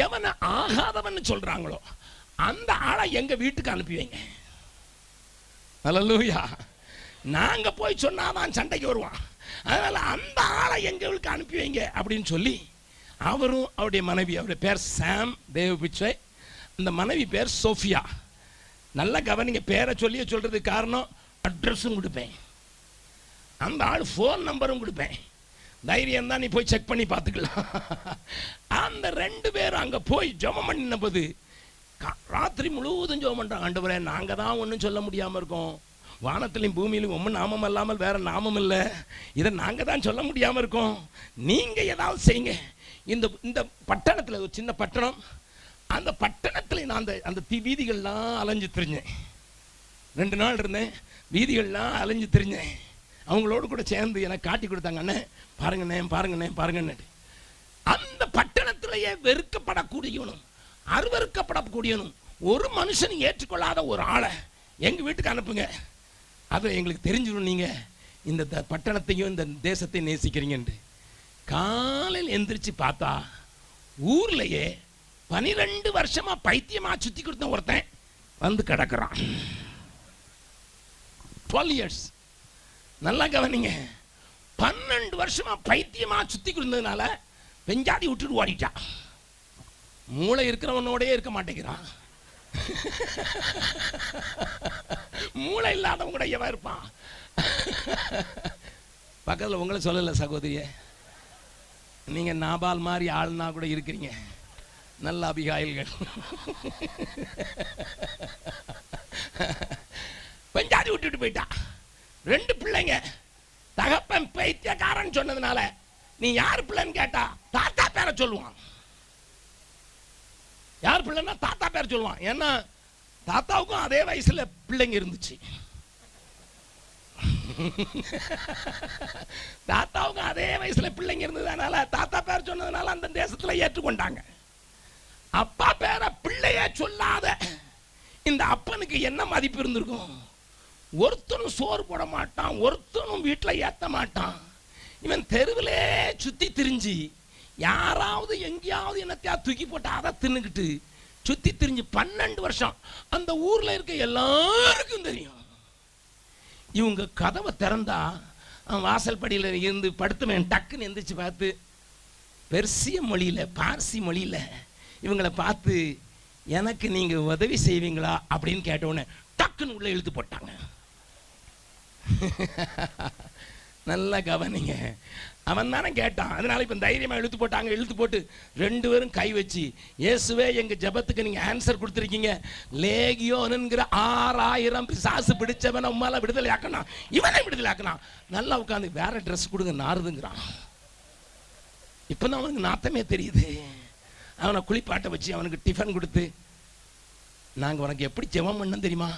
எவனை ஆகாதவன் சொல்கிறாங்களோ அந்த ஆளை எங்கள் வீட்டுக்கு அனுப்பி வைங்க. அல்லேலூயா. நாங்கள் போய் சொன்னாதான் சண்டைக்கு வருவான், அதனால் அந்த ஆளை எங்களுக்கு அனுப்பி வைங்க அப்படின்னு சொல்லி அவரும் அவருடைய மனைவி, அவருடைய பேர் சாம் தேவ பிச்சை, அந்த மனைவி பேர் சோஃபியா. நல்லா கவனிங்க, பேரை சொல்லியே சொல்கிறதுக்கு காரணம் அட்ரஸும் கொடுப்பேன், அந்த ஆள் ஃபோன் நம்பரும் கொடுப்பேன், தைரியம் தான் நீ போய் செக் பண்ணி பார்த்துக்கலாம். அந்த ரெண்டு பேரும் அங்கே போய் ஜெபம் பண்ணின போது ராத்திரி முழுவதும் ஜெபம் பண்ணுறாங்க, ஆண்டவரே நாங்கள் தான் ஒன்றும் சொல்ல முடியாமல் இருக்கோம், வானத்திலையும் பூமியிலும் ஒன்றும் நாமம் அல்லாமல் வேறு நாமம் இல்லை, இதை நாங்கள் தான் சொல்ல முடியாமல் இருக்கோம், நீங்கள் ஏதாவது செய்யுங்க. இந்த இந்த பட்டணத்தில், ஒரு சின்ன பட்டணம், அந்த பட்டணத்தில் நான் அந்த அந்த தீ வீதிகள்லாம் அலைஞ்சு தெரிஞ்சேன். ரெண்டு நாள் இருந்தேன், வீதிகள்லாம் அலைஞ்சு தெரிஞ்சேன். அவங்களோடு கூட சேர்ந்து எனக்கு காட்டி கொடுத்தாங்க, அண்ணே பாருங்கண்ணே பாருங்கண்ணே பாருங்கண்ணே. அந்த பட்டணத்திலேயே வெறுக்கப்படக்கூடியவனும் அருவறுக்கப்படக்கூடியவனும் ஒரு மனுஷன் ஏற்றுக்கொள்ளாத ஒரு ஆளை எங்கள் வீட்டுக்கு அனுப்புங்க, அது எங்களுக்கு தெரிஞ்சிடும் நீங்கள் இந்த பட்டணத்தையும் இந்த தேசத்தையும் நேசிக்கிறீங்கன்ட்டு. காலையில் எந்திரிச்சு பார்த்தா ஊர்லேயே பனிரெண்டு வருஷமாக பைத்தியமாக சுற்றி கொடுத்த ஒருத்தன் வந்து கிடக்கிறான். Twelve years. நல்லா கவனிங்க, பன்னெண்டு வருஷமாக பைத்தியமாக சுற்றி கொடுத்ததுனால பெஞ்சாதி விட்டுட்டு ஓடிட்டான். மூளை இருக்கிறவனோடயே இருக்க மாட்டேங்கிறான், மூளை இல்லாதவங்க கூட எவன் இருப்பான்? பக்கத்தில் உங்களை சொல்லலை சகோதரியே, நீங்கள் நாபால் மாதிரி ஆளுனா கூட இருக்கிறீங்க, நல்ல அபிகாயல்கள். பெஞ்சாதி விட்டுட்டு போயிட்டான். ரெண்டு பிள்ளைங்க, தகப்பன் பைத்தியக்காரன் சொன்னதுனால நீ யார் பிள்ளைன்னு கேட்டா தாத்தா பேரை சொல்லுவான், யார் பிள்ளைன்னா தாத்தா பேரை சொல்லுவான். ஏன்னா தாத்தாவுக்கும் அதே வயசுல பிள்ளைங்க இருந்துச்சு, தாத்தாவுக்கும் அதே வயசுல பிள்ளைங்க இருந்ததுனால தாத்தா பேர் சொன்னதுனால அந்த தேசத்துல ஏற்றுக்கொண்டாங்க. அப்பா பேரை பிள்ளையே சொல்லாத இந்த அப்பனுக்கு என்ன மதிப்பு இருந்திருக்கும்? ஒருத்தனும் சோறு போட மாட்டான், ஒருத்தனும் வீட்டில் ஏற்ற மாட்டான், இவன் தெருவிலே சுற்றி திரிஞ்சு யாராவது எங்கேயாவது என்னத்தையா தூக்கி போட்டு அதை தின்னுக்கிட்டு சுற்றி திரிஞ்சு பன்னெண்டு வருஷம். அந்த ஊரில் இருக்க எல்லாருக்கும் தெரியும், இவங்க கதவை திறந்தா வாசல் படியில் இருந்து படுத்துவேன் டக்குன்னு எந்திரிச்சு பார்த்து பெர்சிய மொழியில் பார்சி மொழியில் இவங்களை பார்த்து எனக்கு நீங்கள் உதவி செய்வீங்களா அப்படின்னு கேட்டவுடனே டக்குன்னு உள்ள இழுத்து போட்டாங்க. நல்லா கவனிங்க, அவன் தானே கேட்டான், அதனால இப்போ தைரியமாக இழுத்து போட்டாங்க. இழுத்து போட்டு ரெண்டு பேரும் கை வச்சு, இயேசுவே எங்கள் ஜெபத்துக்கு நீங்கள் ஆன்சர் கொடுத்துருக்கீங்க, லேகியோனுங்கிற ஆறாயிரம் பிசாசு பிடிச்சவனை உமால விடுதலை ஆக்கணும், இவனை விடுதலை ஆக்கணும். நல்லா உட்காந்து வேற ட்ரெஸ் கொடுங்க நாறுதுங்கிறான். இப்போ தான் அவனுக்கு நாத்தமே தெரியுது. அவனை குளிப்பாட்டை வச்சு அவனுக்கு டிஃபன் கொடுத்து, நாங்கள் உனக்கு எப்படி ஜெபம் பண்ணோம் தெரியுமா?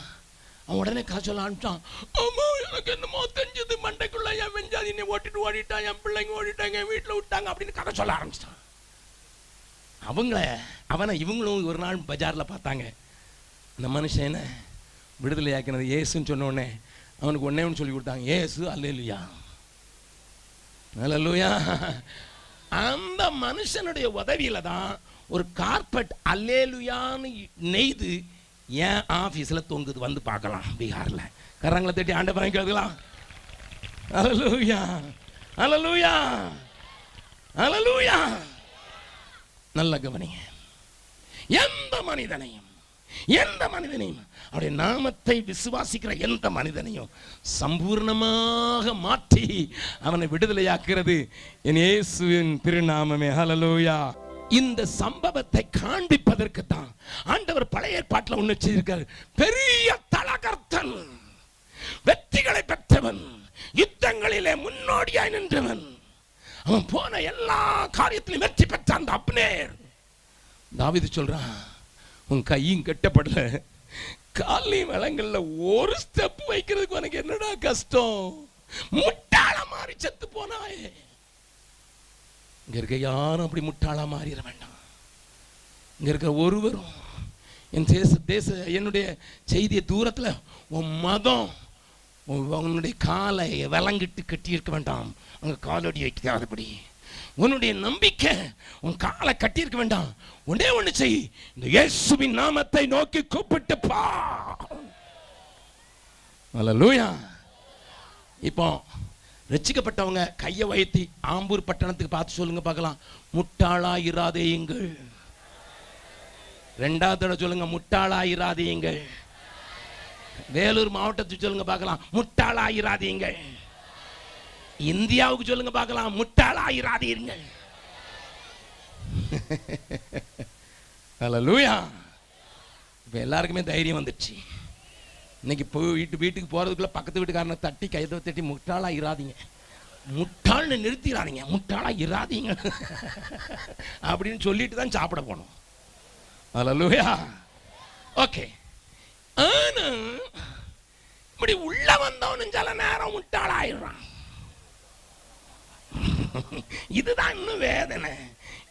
அவன் உடனே காய்ச்சல் ஆரம்பிச்சான். ஆமாம், எனக்கு என்னமோ தெரிஞ்சது, மண்டைக்குள்ளே என் வெஞ்சாதி நீ ஓட்டிட்டு ஓடிட்டான், என் பிள்ளைங்க ஓடிட்டாங்க, என் வீட்டில் விட்டாங்க அப்படின்னு கதை சொல்ல ஆரம்பிச்சிட்டான். அவங்கள அவனை இவங்களும் ஒரு நாள் பஜாரில் பார்த்தாங்க. இந்த மனுஷனை விடுதலையாக்கினது ஏசுன்னு சொன்னோடனே அவனுக்கு ஒன்னே ஒன்று சொல்லி கொடுத்தாங்க, ஏசு அல்லேலூயா அல்லேலூயா. அந்த மனுஷனுடைய உதவியில் தான் ஒரு கார்பெட் அல்லேலுயான்னு நெய்து என் ஆஃபீஸில் தொங்குது. வந்து பார்க்கலாம், பீகாரில் கரங்களை தட்டி ஆண்டை பறக்கலாம். அல்லேலூயா அல்லேலூயா அல்லேலூயா. நல்ல கவனிங்க, எந்த மனிதனையும் எந்த மனிதனையும் அவருடைய நாமத்தை விசுவாசிக்கிற எந்த மனிதனையும் சம்பூர்ணமாக மாற்றி அவனை விடுதலையாக்குகிறது என் இயேசுவின் திருநாமமே. ஹல்லேலூயா. இந்த சம்பவத்தை காண்பிப்பதற்கு தான் ஆண்டவர் பழைய ஏற்பாட்டில் ஒன்று செய்திருக்கார். பெரிய தலகர்த்தன், வெற்றிகளை பெற்றவன், யுத்தங்களிலே முன்னோடியாய் நின்றவன், அவன் போன எல்லா காரியத்திலும் வெற்றி பெற்ற அந்த அப்னேர், தாவீது சொல்றான், உன் கையும் கட்டப்படல, காலையும் வளங்கள்ல ஒரு ஸ்டெப் வைக்கிறதுக்கு உனக்கு என்னடா கஷ்டம், முட்டாள மாறி செத்து போனாயே. இங்க இருக்க யாரும் அப்படி முட்டாளா மாறிட வேண்டாம். இங்க இருக்க ஒருவரும் என் தேச தேச என்னுடைய செய்திய தூரத்துல உன் மதம் உன்னுடைய காலை விளங்கிட்டு கட்டி இருக்க வேண்டாம். உங்க காலோடி வைக்காதபடி உன்னுடைய நம்பிக்கை உன் காலை கட்டியிருக்க வேண்டாம். ஒன்றே ஒன்று செய், இந்த இயேசுவின் நாமத்தை நோக்கி கூப்பிட்டு பா. ஹல்லேலூயா. இப்போ ரட்சிக்கப்பட்டவங்க கையை உயர்த்தி ஆம்பூர் பட்டணத்துக்கு பார்த்து சொல்லுங்க பார்க்கலாம், முட்டாளா இராதேயுங்கள். ரெண்டாவது தடவை சொல்லுங்க, முட்டாளா இராதேயுங்கள். வேலூர் மாவட்டத்துக்கு சொல்லுங்க பார்க்கலாம், முட்டாளா இராதேயுங்கள். இந்தியாவுக்கு சொல்லுங்க பார்க்கலாம், முட்டாளாயிராதீர்கள். ஹல்லேலூயா. இப்போ எல்லாருக்குமே தைரியம் வந்துடுச்சு. இன்னைக்கு போய் வீட்டு வீட்டுக்கு போகிறதுக்குள்ளே பக்கத்து வீட்டுக்காரனை தட்டி கைதை தட்டி முட்டாளாயிராதீங்க, முட்டாள்னு நிறுத்திடாதீங்க, முட்டாளாயிராதீங்க அப்படின்னு சொல்லிட்டு தான் சாப்பிட போனோம். ஹல்லேலூயா. ஓகே. ஆனால் இப்படி உள்ள வந்தவனு சில நேரம் முட்டாளாயிடுறான். இதுதான் இன்னும் வேதனை.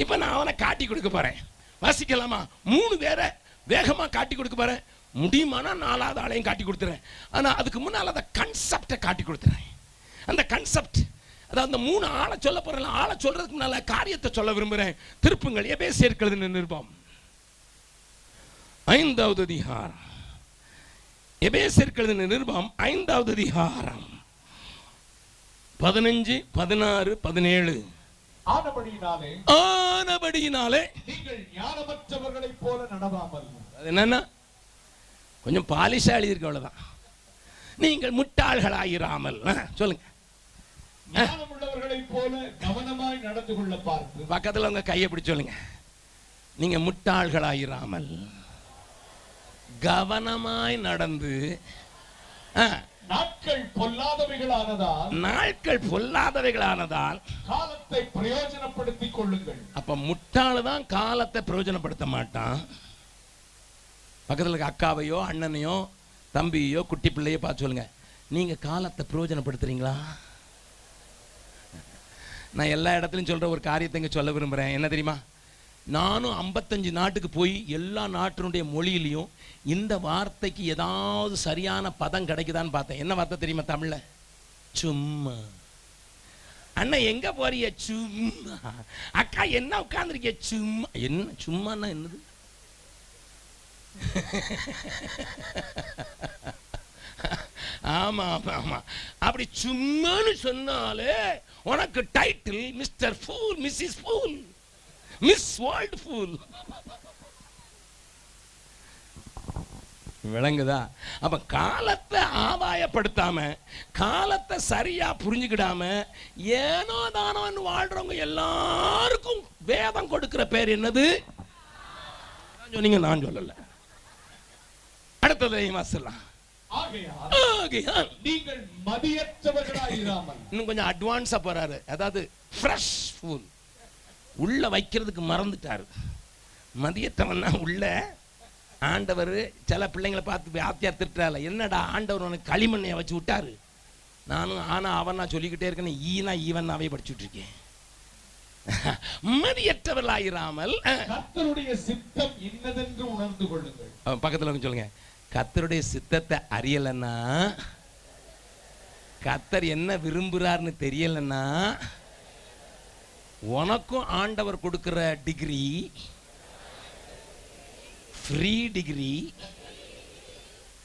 இப்ப நான் அவனை காட்டி கொடுக்க போறேன். வாசிக்கலாமா? மூணு பேரை வேகமா காட்டி கொடுக்க போறேன். முடியுமானா நாலாவது ஆளையும் காட்டி கொடுத்துறேன். ஆனா அதுக்கு முன்னால் அந்த கன்செப்டை காட்டி கொடுத்துறேன். அந்த கன்செப்ட், அதாவது அந்த மூணு ஆளை சொல்ல போறேன். ஆளை சொல்றதுக்கு முன்னால காரியத்தை சொல்ல விரும்புறேன். திருப்புங்கள் எபேசியர்களுக்கு நிருபம் ஐந்தாவது அதிகாரம். எபேசியர்களுக்கு நிருபம் ஐந்தாவது அதிகாரம் பதினஞ்சு பதினாறு பதினேழு. ஆனபடியினாலே ஆனபடியினாலே நீங்கள் ஞானமற்றவர்களைப் போல நடவாமல். அது என்னன்னா கொஞ்சம் பாலிஷா எழுதியிருக்க, அவ்வளவுதான். நீங்கள் முட்டாள்களாயிராமல் சொல்லுங்க, ஞானமுள்ளவர்களைப் போல கவனமாய் நடந்து கொள்ள பார்த்து. பக்கத்தில் உங்க கையை பிடிச்சு சொல்லுங்க, நீங்க முட்டாள்களாயிராமல் கவனமாய் நடந்து. நாட்கள் பொல்லாதவைகளானதால் நாட்கள் பொல்லாதவைகளானதால் காலத்தை பிரயோஜனப்படுத்திக் கொள்ளுங்கள். அப்ப முட்டாள்தான் காலத்தை பிரயோஜனப்படுத்த மாட்டான். பக்கத்தில் இருக்க அக்காவையோ அண்ணனையோ தம்பியோ குட்டி பிள்ளையோ பார்த்து சொல்லுங்க, நீங்க காலத்தை பிரயோஜனப்படுத்துறீங்களா? நான் எல்லா இடத்துலையும் சொல்ற ஒரு காரியத்தை இங்க சொல்ல விரும்புறேன். என்ன தெரியுமா? நானும் ஐம்பத்தஞ்சு நாட்டுக்கு போய் எல்லா நாட்டினுடைய மொழியிலையும் இந்த வார்த்தைக்கு ஏதாவது சரியான பதம் கிடைக்குதான்னு பார்த்தேன். என்ன வார்த்தை தெரியுமா? தமிழ்ல சும்மா. அண்ணா எங்க போறிய? சும்மா. அக்கா என்ன உட்கார்ந்துருக்கிய? சும்மா. என்ன சும்மான்னா என்னது? ஆமா ஆமா ஆமா. அப்படி சும்மான்னு சொன்னாலே உனக்கு title mister fool, missus fool, miss world fool. விளங்குதா? அப்ப காலத்தை ஆதாயப்படுத்தாம, காலத்தை சரியா புரிஞ்சுக்கிடாம ஏனோ தானோன்னு வாழ்றவங்க எல்லாருக்கும் வேதம் கொடுக்கிற பேர் என்னது? சொன்னீங்க, நான் சொல்லல. அடுத்தது வாசிக்கலாம். நீங்கள் மதியற்றவர்களாயிராமல். இன்னும் கொஞ்சம் அட்வான்ஸா போறாரு. அதாவது ஃப்ரெஷ் ஃபூல் உள்ள வைக்கிறதுக்கு மறந்துட்டாரு. மதியத்தவன்னா உள்ள ஆண்டவர் சில பிள்ளைங்களை பார்த்து ஆத்தியார் திட்டால, என்னடா ஆண்டவர் உனக்கு களிமண்ணையை வச்சு விட்டாரு. நானும் ஆனா அவன் நான் சொல்லிக்கிட்டே இருக்கேன்னு ஈனா ஈவன்னாவே படிச்சுட்டு இருக்கேன். மதியற்றவர்களாயிராமல் கர்த்தருடைய சித்தம் இன்னதென்று உணர்ந்து கொள்ளுங்கள். பக்கத்துல சொல்லுங்க, கர்த்தருடைய சித்தத்தை அறியலன்னா, கர்த்தர் என்ன விரும்புறாருன்னு தெரியலன்னா, உனக்கும் ஆண்டவர் கொடுக்கிற டிகிரி ஃப்ரீ டிகிரி.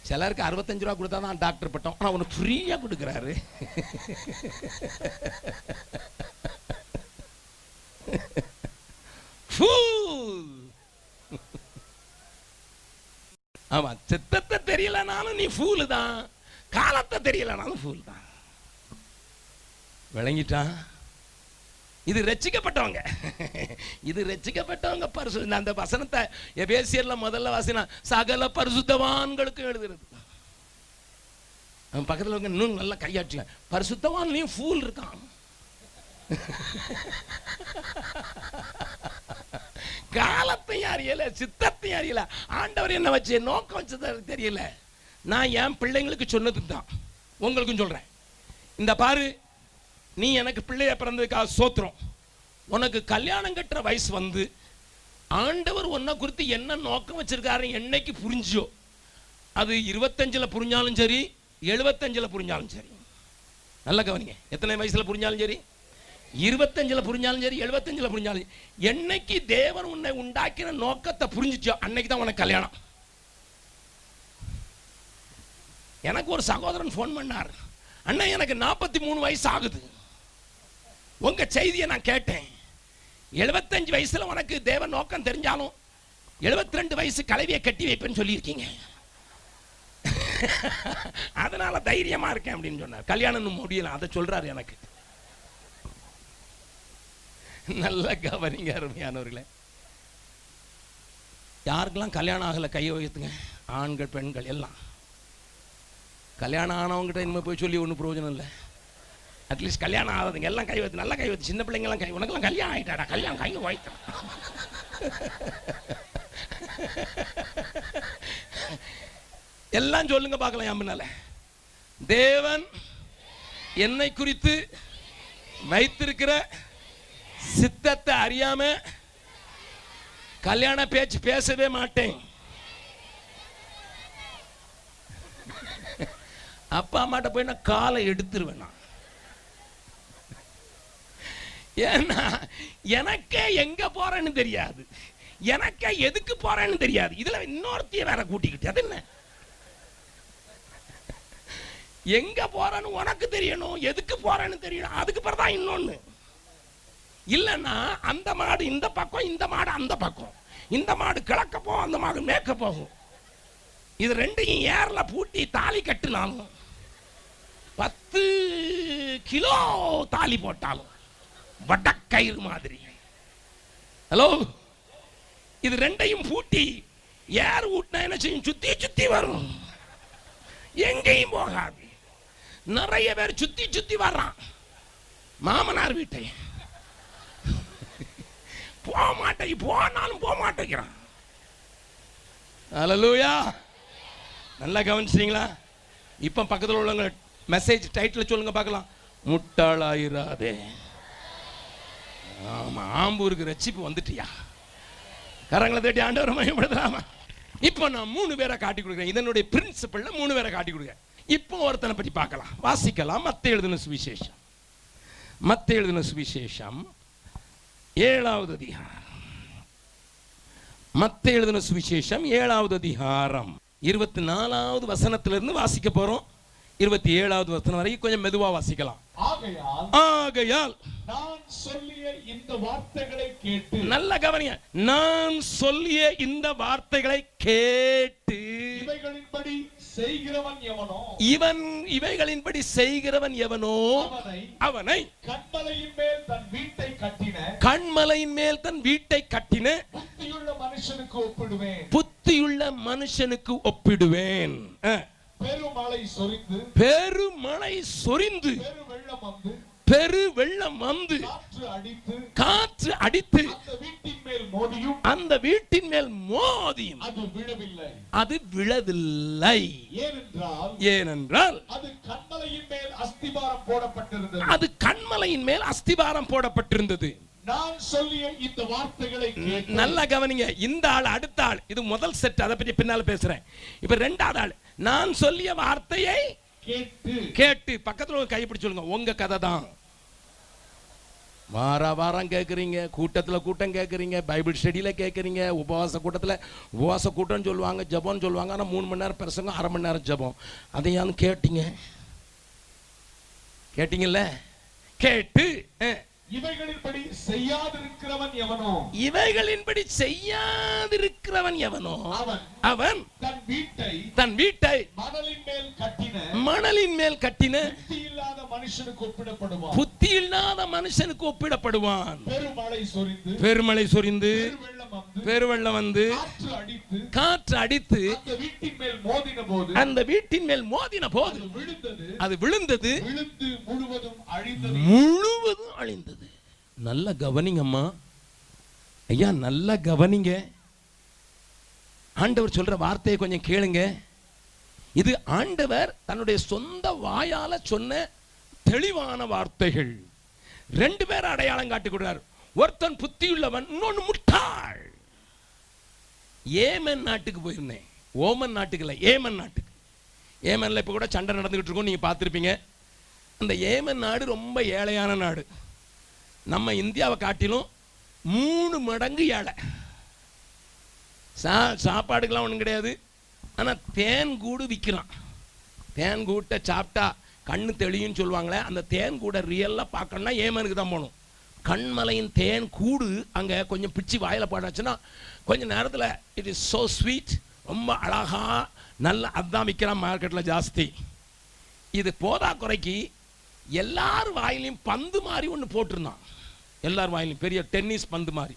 சிலருக்கு அறுபத்தஞ்சு ரூபா கொடுத்தா தான் டாக்டர் பட்டம். ஆனால் உனக்கு ஃப்ரீயாக கொடுக்குறாரு. தெரியலனாலும் ஃபூல் தான். விளங்கிட்டான். இது ரட்சிக்கப்பட்டவங்க, இது ரட்சிக்கப்பட்டவங்க. பரிசு அந்த வசனத்தை எபேசியர்ல முதல்ல வாசினா சகல பரிசுத்தவான்களுக்கும் எழுதுறது. பக்கத்தில் இருக்க இன்னும் நல்லா கையாட்டல பரிசுத்தவான்லையும் ஃபூல் இருக்கான். காலத்தையும் அறியல, சித்தத்தையும் அறியல. ஆண்டவர் என்ன வச்சு நோக்கம் வச்சது தெரியல. நான் என் பிள்ளைங்களுக்கு சொன்னதுக்கு தான் உங்களுக்கும் சொல்றேன். இந்த பாரு, நீ எனக்கு பிள்ளைய பிறந்ததுக்காக சோத்திரம். உனக்கு கல்யாணம் கட்டுற வயசு வந்து ஆண்டவர் ஒன்றை குறித்து என்ன நோக்கம் வச்சிருக்காரு என்னைக்கு புரிஞ்சோ, அது இருபத்தஞ்சில் புரிஞ்சாலும் சரி, எழுபத்தஞ்சில் புரிஞ்சாலும் சரி. நல்ல கவனிங்க, எத்தனை வயசில் புரிஞ்சாலும் சரி, இருபத்தஞ்சில் புரிஞ்சாலும் சரி, எழுபத்தஞ்சில் புரிஞ்சாலும் சரி, என்னைக்கு தேவன் உன்னை உண்டாக்கின நோக்கத்தை புரிஞ்சிச்சோ அன்னைக்கு தான் உனக்கு கல்யாணம். எனக்கு ஒரு சகோதரன் ஃபோன் பண்ணார். அண்ணா, எனக்கு நாற்பத்தி மூணு வயசு ஆகுது, உங்க செய்தியை நான் கேட்டேன். எழுபத்தஞ்சு வயசுல உனக்கு தேவ நோக்கம் தெரிஞ்சாலும் எழுபத்தி ரெண்டு வயசு கலவியை கட்டி வைப்பேன்னு சொல்லியிருக்கீங்க, அதனால தைரியமா இருக்கேன் அப்படின்னு சொன்னார். கல்யாணம் முடியல, அதை சொல்றாரு எனக்கு. நல்ல கவனிங்க அருமையானவர்களே, யாருக்கெல்லாம் கல்யாணம் ஆகல கையை வைத்துங்க, ஆண்கள் பெண்கள் எல்லாம். கல்யாணம் ஆனவங்ககிட்ட இனிமேல் போய் சொல்லி ஒன்றும் பிரயோஜனம் இல்லை. அட்லீஸ்ட் கல்யாணம் ஆகாதுங்க எல்லாம் கை வைத்து, நல்லா கை வைத்து. சின்ன பிள்ளைங்கெல்லாம் கை, உனக்கெல்லாம் கல்யாணம் ஆகிட்டாடா, கல்யாணம் கை வைத்தான். எல்லாம் சொல்லுங்க பார்க்கலாம். என் முன்னால தேவன் என்னை குறித்து வைத்திருக்கிற சித்தத்தை அறியாம கல்யாண பேச்சு பேசவே மாட்டேன். அப்பா அம்மாட்ட போய் நான் காலை எடுத்துருவேன். நான் ஏன்னா எனக்கே எங்க போறேன்னு தெரியாது, எனக்கே எதுக்கு போறேன்னு தெரியாது. இதுல இன்னொருத்தைய வேற கூட்டிக்கிட்டு அது என்ன, எங்க போறேன்னு உனக்கு தெரியணும், எதுக்கு போறேன்னு தெரியணும். அதுக்கு பிறகு தான் இன்னொன்னு. இல்லைன்னா அந்த மாடு இந்த பக்கம், இந்த மாடு அந்த பக்கம், இந்த மாடு கிழக்க போகும், அந்த மாடு மேற்க போகும். இது ரெண்டையும் ஏர்ல பூட்டி தாலி கட்டினாலும் பத்து கிலோ தாலி போட்டாலும் வடக்கயிறு மாதிரி. ஹலோ, இது ரெண்டையும் பூட்டி ஏர் ஊட்டினா என்ன செய்யும், சுத்தி சுத்தி வரும், எங்கேயும் போகாது. நிறைய பேர் சுத்தி சுத்தி வர்றான் மாமனார் வீட்டை, போக மாட்டேங்க, போனாலும் போக மாட்டேங்கிறான். அல்லேலூயா. நல்லா கவனிச்சிங்களா? இப்போ பக்கத்தில் உள்ளவங்க மெசேஜ் டைட்டில் சொல்லுங்க பார்க்கலாம், முட்டாளாயிராதே. ஆமாம், ஆம்பூருக்கு ரட்சிப்பு வந்துட்டியா? கரங்களை தேடி ஆண்டவரை மகிமைப்படுத்தலாமா? இப்போ நான் மூணு பேரை காட்டி கொடுக்குறேன். இதனுடைய பிரின்சிபலில் மூணு பேரை காட்டி கொடுக்குறேன். இப்போ ஒருத்தனை பற்றி பார்க்கலாம், வாசிக்கலாம். மத்தேயு எழுதின சுவிசேஷம், மத்தேயு எழுதின சுவிசேஷம் ஏழாவது அதிகாரம், மத்தேயு எழுதின சுவிசேஷம் ஏழாவது அதிகாரம் இருபத்தி நாலாவது வசனத்திலிருந்து வாசிக்க போறோம். இருபத்தி ஏழாவது வசனம் வரைக்கும் கொஞ்சம் மெதுவா வாசிக்கலாம். ஆகையால் நான் சொல்லிய இந்த வார்த்தைகளை கேட்டு, நல்ல கவனிங்க, நான் சொல்லிய இந்த வார்த்தைகளை கேட்டு இவைகளின்படி செய்கிறவன் எவனோ, இவன் இவைகளின்படி செய்கிறவன் எவனோ அவனை கண்மலையின் மேல் தன் வீட்டை கட்டின, கண்மலையின் மேல் தன் வீட்டை கட்டின புத்தியுள்ள மனுஷனுக்கு ஒப்பிடுவேன், புத்தியுள்ள மனுஷனுக்கு ஒப்பிடுவேன். பெருமழை சொரிந்து, பெருமழை சொரிந்து, பெருவெள்ளம் வந்து, பெருவெள்ளம் வந்து, காற்று அடித்து, காற்று அடித்து அந்த வீட்டின் மேல் மோதியும், அந்த வீட்டின் மேல் மோதியும் அது விழவில்லை, அது விழவில்லை. ஏனென்றால், ஏனென்றால் அது கண்மலையின் மேல் அஸ்திபாரம் போடப்பட்டிருந்தது, அது கண்மலையின் மேல் அஸ்திபாரம் போடப்பட்டிருந்தது. நான் சொல்லிய இந்த வார்த்தைகளை கேட்டு, நல்லா கவனிங்க, இந்த ஆள் அடுத்த ஆள், இது முதல் செட், அதை பற்றி பின்னால பேசுறேன். இப்ப ரெண்டாவது ஆள், நான் சொல்லிய வார்த்தையை கேட்டு கேட்டு பக்கத்துல கை பிடிச்சு சொல்லுங்க, உங்க கதை தான். வார வாரம் கேட்குறீங்க, கூட்டத்தில் கூட்டம் கேட்குறீங்க, பைபிள் ஸ்டடியில் கேட்குறீங்க, உபவாச கூட்டத்தில் உபவாச கூட்டம்னு சொல்லுவாங்க, ஜபம்னு சொல்லுவாங்க. ஆனால் மூணு மணி நேரம் பிரசங்கம், அரை மணி நேரம் ஜபம். அதையானு கேட்டீங்க, கேட்டீங்கல்ல, கேட்டு இவைகளின்படி செய்யாதிருக்கிறவன் எவனோ இவைகளின்படி செய்யாதிருக்கிறவன் எவனோ அவன் அவன் தன் வீட்டை தன் வீட்டை மணலின் மேல் கட்டின மணலின் மேல் கட்டின புத்தியில்லாத மனுஷனுக்கு ஒப்பிடப்படுவான் புத்தியில்லாத மனுஷனுக்கு ஒப்பிடப்படுவான். பெருமழை சொரிந்து பெருமழை சொரிந்து பெருவெள்ளம் வந்து காற்று அடித்து அந்த வீட்டின் மேல் மோதின போது அது விழுந்தது, முழுவதும் அழிந்தது. நல்ல கவனிங்கம்மா, ஐயா நல்ல கவனிங்க. ஆண்டவர் சொல்ற வார்த்தையை கொஞ்சம் கேளுங்க. இது ஆண்டவர் தன்னுடைய சொந்த வாயால சொன்ன தெளிவான வார்த்தைகள். ரெண்டு பேர் அடையாளம் காட்டி கொடுக்கிறார். ஒருத்தன் புத்தியுள்ளவன், இன்னொன்னு முட்டாள். ஏமன் நாட்டுக்கு போயிருந்தேன், ஓமன் நாட்டுக்கு இல்லை, ஏமன் நாட்டுக்கு. ஏமன்ல இப்போ கூட சண்டை நடந்துகிட்டு இருக்கோம், நீங்க பார்த்துருப்பீங்க. அந்த ஏமன் நாடு ரொம்ப ஏழையான நாடு. நம்ம இந்தியாவை காட்டிலும் மூணு மடங்கு ஏழை. சா சாப்பாடுக்கெல்லாம் ஒன்றும் கிடையாது, ஆனால் தேன் கூடு விற்கிறான். தேன் கூட்டை சாப்பிட்டா கண்ணு தெளியும்னு சொல்லுவாங்களே, அந்த தேன் கூடை ரியலாக பார்க்கணும்னா ஏமனுக்கு தான் போகணும். கண்மலையின் தேன் கூடு அங்கே கொஞ்சம் பிச்சு வாயில் போட்டாச்சுன்னா கொஞ்சம் நேரத்தில் இட் இஸ் ஸோ ஸ்வீட், ரொம்ப அழகாக நல்லா அதுதான் விற்கிறான் மார்க்கெட்டில் ஜாஸ்தி. இது போதா குறைக்கு எல்லார் வாயிலையும் பந்து மாதிரி ஒன்று போட்டிருந்தான், எல்லார் வாயிலையும் பெரிய டென்னிஸ் பந்து மாதிரி.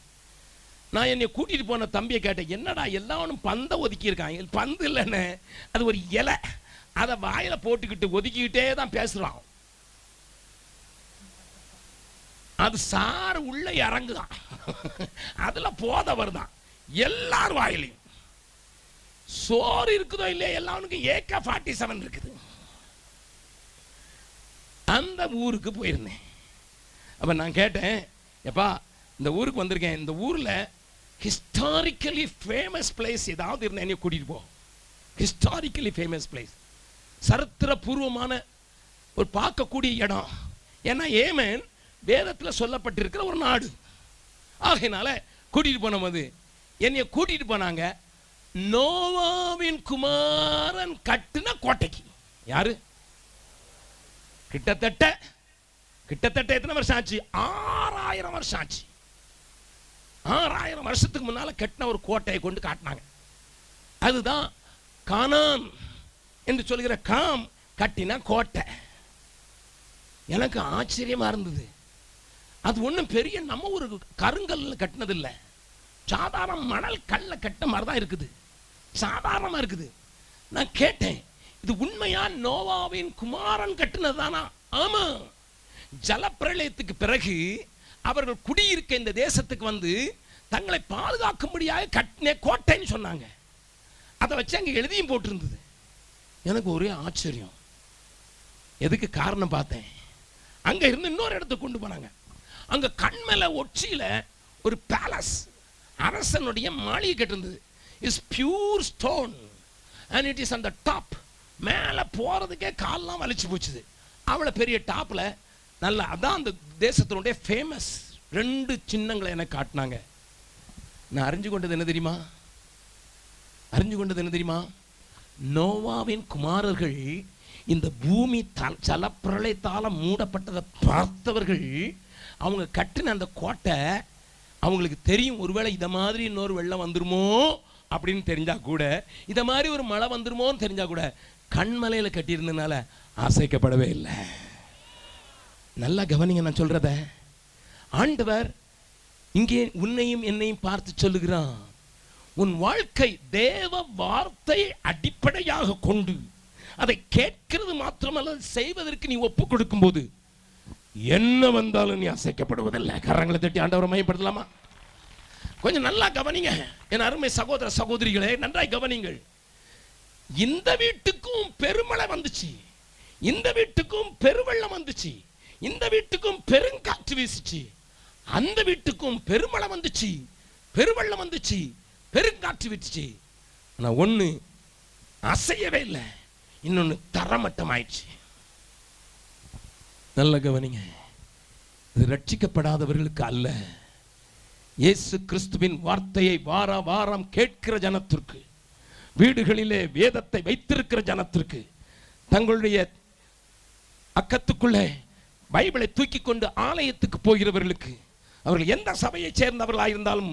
நான் என்னை கூட்டிகிட்டு போன தம்பியை கேட்டேன், என்னடா எல்லா ஒன்றும் பந்தை ஒதுக்கியிருக்காங்க. பந்து இல்லைன்னு அது ஒரு இலை, அதை வாயில் போட்டுக்கிட்டு ஒதுக்கிக்கிட்டே தான் பேசுகிறான். அது சார் உள்ள இறங்குதான், அதுல போதவர் தான். எல்லார் வாயிலையும் சோறு இருக்குதோ இல்லையா, எல்லாருக்கும் ஏகே நாற்பத்தி ஏழு இருக்குது. அந்த ஊருக்கு போயிருந்தேன். அப்ப நான் கேட்டேன், எப்பா இந்த ஊருக்கு வந்திருக்கேன், இந்த ஊர்ல ஹிஸ்டாரிக்கலி ஃபேமஸ் பிளேஸ் ஏதாவது இருந்தா என்னைய கூட்டிட்டு போ. ஹிஸ்டாரிக்கலி ஃபேமஸ் பிளேஸ், சரித்திர பூர்வமான ஒரு பார்க்கக்கூடிய இடம். ஏன்னா ஏமன் வேதத்தில் சொல்லப்பட்டிருக்கிற ஒரு நாடு, ஆகையினால கூட்டிகிட்டு போனோம். அது என்னைய கூட்டிகிட்டு போனாங்க நோவாவின் குமாரன் கட்டின கோட்டைக்கு. யாரு? கிட்டத்தட்ட கிட்டத்தட்ட எத்தனை வருஷம் ஆச்சு? ஆறாயிரம் வருஷம் ஆச்சு. ஆறாயிரம் வருஷத்துக்கு முன்னால் கட்டின ஒரு கோட்டையை கொண்டு காட்டினாங்க. அதுதான் கானான் என்று சொல்கிற காம் கட்டின கோட்டை. எனக்கு ஆச்சரியமாக இருந்தது. அது ஒன்றும் பெரிய நம்ம ஒரு கருங்கல்ல கட்டினதில்லை, சாதாரண மணல் கல்ல கட்ட மாதிரி தான் இருக்குது, சாதாரணமாக இருக்குது. நான் கேட்டேன், இது உண்மையா நோவாவின் குமாரன் கட்டினது தானா? ஆமாம், ஜலப்பிரளயத்துக்கு பிறகு அவர்கள் குடியிருக்க இந்த தேசத்துக்கு வந்து தங்களை பாதுகாக்கும்படியாக கட்டின கோட்டைன்னு சொன்னாங்க. அதை வச்சு அங்கே எழுதியும் போட்டிருந்தது. எனக்கு ஒரே ஆச்சரியம். எதுக்கு காரணம் பார்த்தேன், அங்கே இருந்து இன்னொரு இடத்துக்கு கொண்டு போனாங்க. அங்கே கண்மலை ஒட்சியில் ஒரு பேலஸ், அரசனுடைய மாளிகை கட்டிருந்தது. Is pure stone and it is அந்த டாப். மேலே போகிறதுக்கே காலெலாம் வலிச்சு போச்சுது. அவ்வளோ பெரிய டாப்பில் நல்லா. அதான் அந்த தேசத்தினுடைய ஃபேமஸ். ரெண்டு சின்னங்களை எனக்கு காட்டினாங்க. நான் அறிஞ்சு கொண்டது என்ன தெரியுமா? அறிஞ்சு கொண்டது என்ன தெரியுமா? நோவாவின் குமாரர்கள் இந்த பூமி ஜலப்பிரளயத்தால் மூடப்பட்டதை பார்த்தவர்கள் அவங்க கட்டின அந்த கோட்டை அவங்களுக்கு தெரியும். ஒருவேளை இதை மாதிரி இன்னொரு வெள்ளம் வந்துருமோ அப்படின்னு தெரிஞ்சா கூட, இதை மாதிரி ஒரு மழை வந்துருமோன்னு தெரிஞ்சா கூட, கண்மலையில் கட்டியிருந்ததுனால ஆசைக்கப்படவே இல்லை. நல்லா கவனிங்க நான் சொல்கிறத. ஆண்டவர் இங்கே உன்னையும் என்னையும் பார்த்து சொல்லுகிறான், உன் வாழ்க்கை தேவ வார்த்தையை அடிப்படையாக கொண்டு அதை கேட்கிறது மாத்திரமல்ல, செய்வதற்கு நீ ஒப்பு கொடுக்கும் போது என்ன வந்தாலும் நீ அசைக்கப்படுவதில்லை. கரங்களை தட்டி ஆண்டவரை மையப்படுத்தலாமா? கொஞ்சம் நல்லா கவனிங்க என் அருமை சகோதர சகோதரிகளே, நன்றாய் கவனிங்கள். இந்த வீட்டுக்கும் பெருமழை வந்துச்சு, இந்த வீட்டுக்கும் பெருவெள்ளம் வந்துச்சு, இந்த வீட்டுக்கும் பெருங்காற்று வீசிச்சு, அந்த வீட்டுக்கும் பெருமழை வந்துச்சு, பெருவெள்ளம் வந்துச்சு, பெருங்காற்று வீசிச்சு. ஆனால் ஒன்று அசையவே இல்லை, இன்னொன்று தரமட்டம் ஆயிடுச்சு. நல்ல கவனிங்க, இது ரட்சிக்கப்படாதவர்களுக்கு அல்ல, இயேசு கிறிஸ்துவின் வார்த்தையை வார வாரம் கேட்கிற ஜனத்திற்கு, வீடுகளிலே வேதத்தை வைத்திருக்கிற ஜனத்திற்கு, தங்களுடைய அக்கத்துக்குள்ளே பைபிளை தூக்கி கொண்டு ஆலயத்துக்கு போகிறவர்களுக்கு, அவர்கள் எந்த சபையை சேர்ந்தவர்களாக இருந்தாலும்,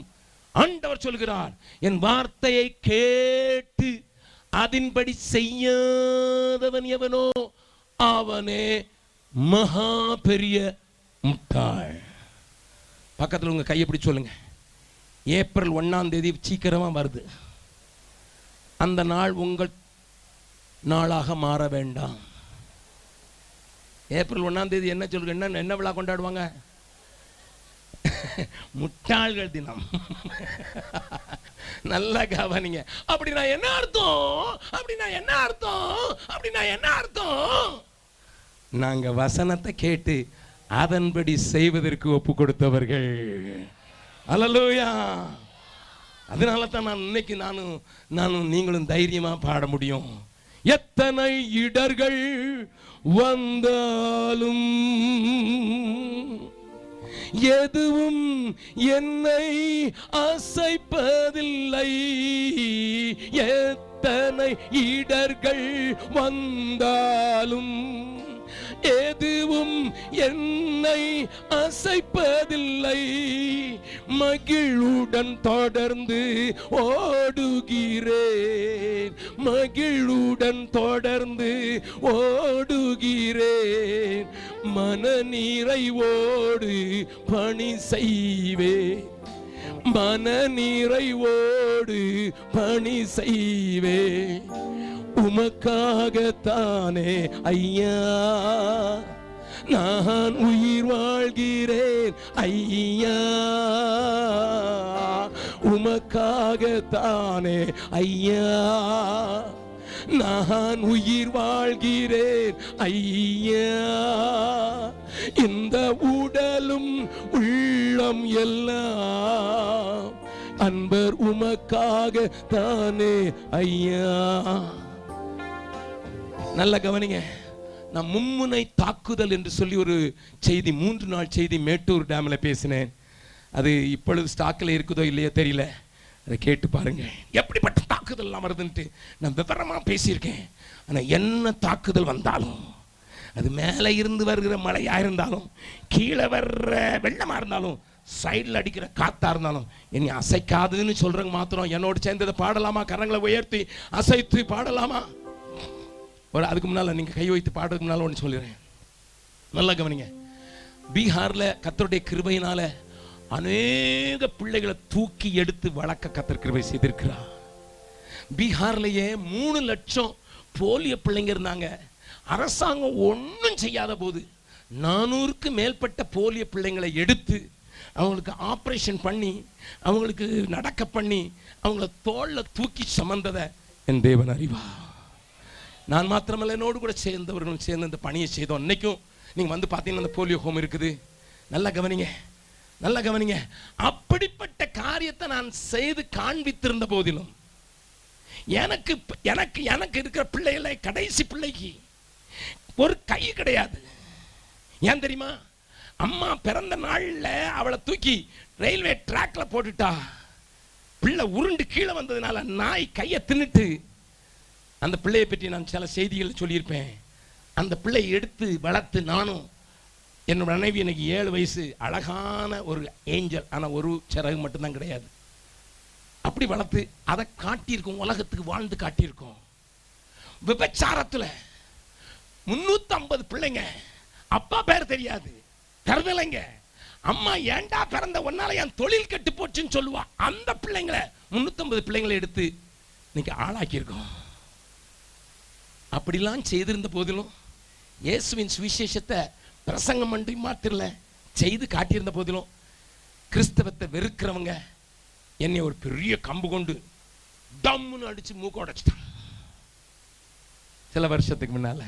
ஆண்டவர் சொல்கிறார், என் வார்த்தையை கேட்டு அதன்படி செய்யாதவன் எவனோ அவனே மகா பெரிய முட்டாள். பக்கத்தில் உங்க கையப்படி சொல்லுங்க, ஏப்ரல் ஒன்னாம் தேதி சீக்கிரமா வருது. அந்த நாள் உங்கள் நாளாக மாற வேண்டாம். ஏப்ரல் ஒன்னாம் தேதி என்ன சொல்ற, என்ன என்ன விழா கொண்டாடுவாங்க? முட்டாள்கள் தினம். நல்லா கவனிங்க. அப்படின்னா என்ன அர்த்தம்? அப்படின்னா என்ன அர்த்தம்? அப்படின்னா என்ன அர்த்தம்? நாங்க வசனத்தை கேட்டு அதன்படி செய்வதற்கு ஒப்பு கொடுத்தவர்கள். அல்லேலூயா. அதனால தான் நான் இன்னைக்கு நானும் நானும் நீங்களும் தைரியமா பாட முடியும். எத்தனை இடர்கள் வந்தாலும் எதுவும் என்னை அசைப்பதில்லை. எத்தனை இடர்கள் வந்தாலும் எதுவும் என்னை அசைப்பதில்லை. மகிழ்வுடன் தொடர்ந்து ஓடுகிறேன், மகிழ்வுடன் தொடர்ந்து ஓடுகிறேன். மனநிறைவோடு பணி செய்வேன், மனநிறைவோடு பணி செய்வேன். உமக்காகத்தானே ஐயா நான் உயிர் வாழ்கிறேன். ஐயா உமக்காகத்தானே ஐயா நான் உயிர் வாழ்கிறேன். ஐயா இந்த உடலும் உள்ளம் எல்லாம் அன்பர் உமக்காக தானே ஐயா. நல்ல கவனிங்க. நான் மும்முனை தாக்குதல் என்று சொல்லி ஒரு செய்தி, மூன்று நாள் செய்தி மேட்டூர் டேமில் பேசினேன். அது இப்பொழுது ஸ்டாக்கில் இருக்குதோ இல்லையோ தெரியல, அதை கேட்டு பாருங்க. எப்படிப்பட்ட தாக்குதல்லாம் வருதுன்ட்டு நான் விவரமாக பேசியிருக்கேன். ஆனால் என்ன தாக்குதல் வந்தாலும், அது மேலே இருந்து வருகிற மழையாக இருந்தாலும், கீழே வர்ற வெள்ளமாக இருந்தாலும், சைடில் அடிக்கிற காத்தாக இருந்தாலும், என்னை அசைக்காதுன்னு சொல்கிறவங்க மாத்திரம் என்னோடு சேர்ந்ததை பாடலாமா? கரங்களை உயர்த்தி அசைத்து பாடலாமா? ஒரு அதுக்கு முன்னால் நீங்கள் கை வைத்து பாடுறதுக்கு முன்னால் ஒன்று சொல்லிடுறேன். நல்லா கவனிங்க. பீகாரில் கத்தருடைய கிருபையினால் அநேக பிள்ளைகளை தூக்கி எடுத்து வளர்க்க கத்தர் கிருபை செய்திருக்கிறார். பீகார்லேயே மூணு லட்சம் போலியோ பிள்ளைங்க இருந்தாங்க. அரசாங்கம் ஒன்றும் செய்யாத போது நானூறுக்கு மேற்பட்ட போலியோ பிள்ளைங்களை எடுத்து அவங்களுக்கு ஆப்ரேஷன் பண்ணி, அவங்களுக்கு நடக்க பண்ணி, அவங்கள தோளில் தூக்கி சுமந்ததை என் தேவன் அறிவா. நான் மாத்திரமல்ல, என்னோடு கூட சேர்ந்தவர்களும் சேர்ந்து இந்த பணியை செய்தோம். இன்னைக்கும் நீங்கள் வந்து பார்த்தீங்கன்னா அந்த போலியோ ஹோம் இருக்குது. நல்லா கவனிங்க, நல்லா கவனிங்க. அப்படிப்பட்ட காரியத்தை நான் செய்து காண்பித்திருந்த போதிலும், எனக்கு எனக்கு எனக்கு இருக்கிற பிள்ளைகளை, கடைசி பிள்ளைக்கு ஒரு கை கிடையாது. ஏன் தெரியுமா? அம்மா பிறந்த நாளில் அவளை தூக்கி ரயில்வே ட்ராக்ல போட்டுட்டா. பிள்ளை உருண்டு கீழே வந்ததுனால நாய் கையை தின்னுட்டு, அந்த பிள்ளையை பற்றி நான் சில செய்திகளை சொல்லியிருப்பேன். அந்த பிள்ளையை எடுத்து வளர்த்து நானும் என்னோட மனைவி, எனக்கு ஏழு வயசு அழகான ஒரு ஏஞ்சல், ஆனால் ஒரு சிறகு மட்டும்தான் கிடையாது, அப்படி வளர்த்து அதை காட்டியிருக்கோம், உலகத்துக்கு வாழ்ந்து காட்டியிருக்கோம். விபச்சாரத்தில் முன்னூற்றி ஐம்பது பிள்ளைங்க, அப்பா பேர் தெரியாது, கருதலைங்க. அம்மா ஏண்டா பிறந்த ஒன்னால என் தொழில் கெட்டு போச்சுன்னு சொல்லுவா. அந்த பிள்ளைங்களை, முன்னூற்றி ஐம்பது பிள்ளைங்களை எடுத்து இன்னைக்கு ஆளாக்கியிருக்கோம். அப்படிலாம் செய்திருந்த போதிலும், இயேசுவின் சுவிசேஷத்தை பிரசங்கம் பண்ணி மாத்திரல செய்து காட்டியிருந்த போதிலும், கிறிஸ்தவத்தை வெறுக்கிறவங்க என்னை ஒரு பெரிய கம்பு கொண்டு டம்முன்னு அடித்து மூக்க உடைச்சிட்டான் சில வருஷத்துக்கு முன்னால்.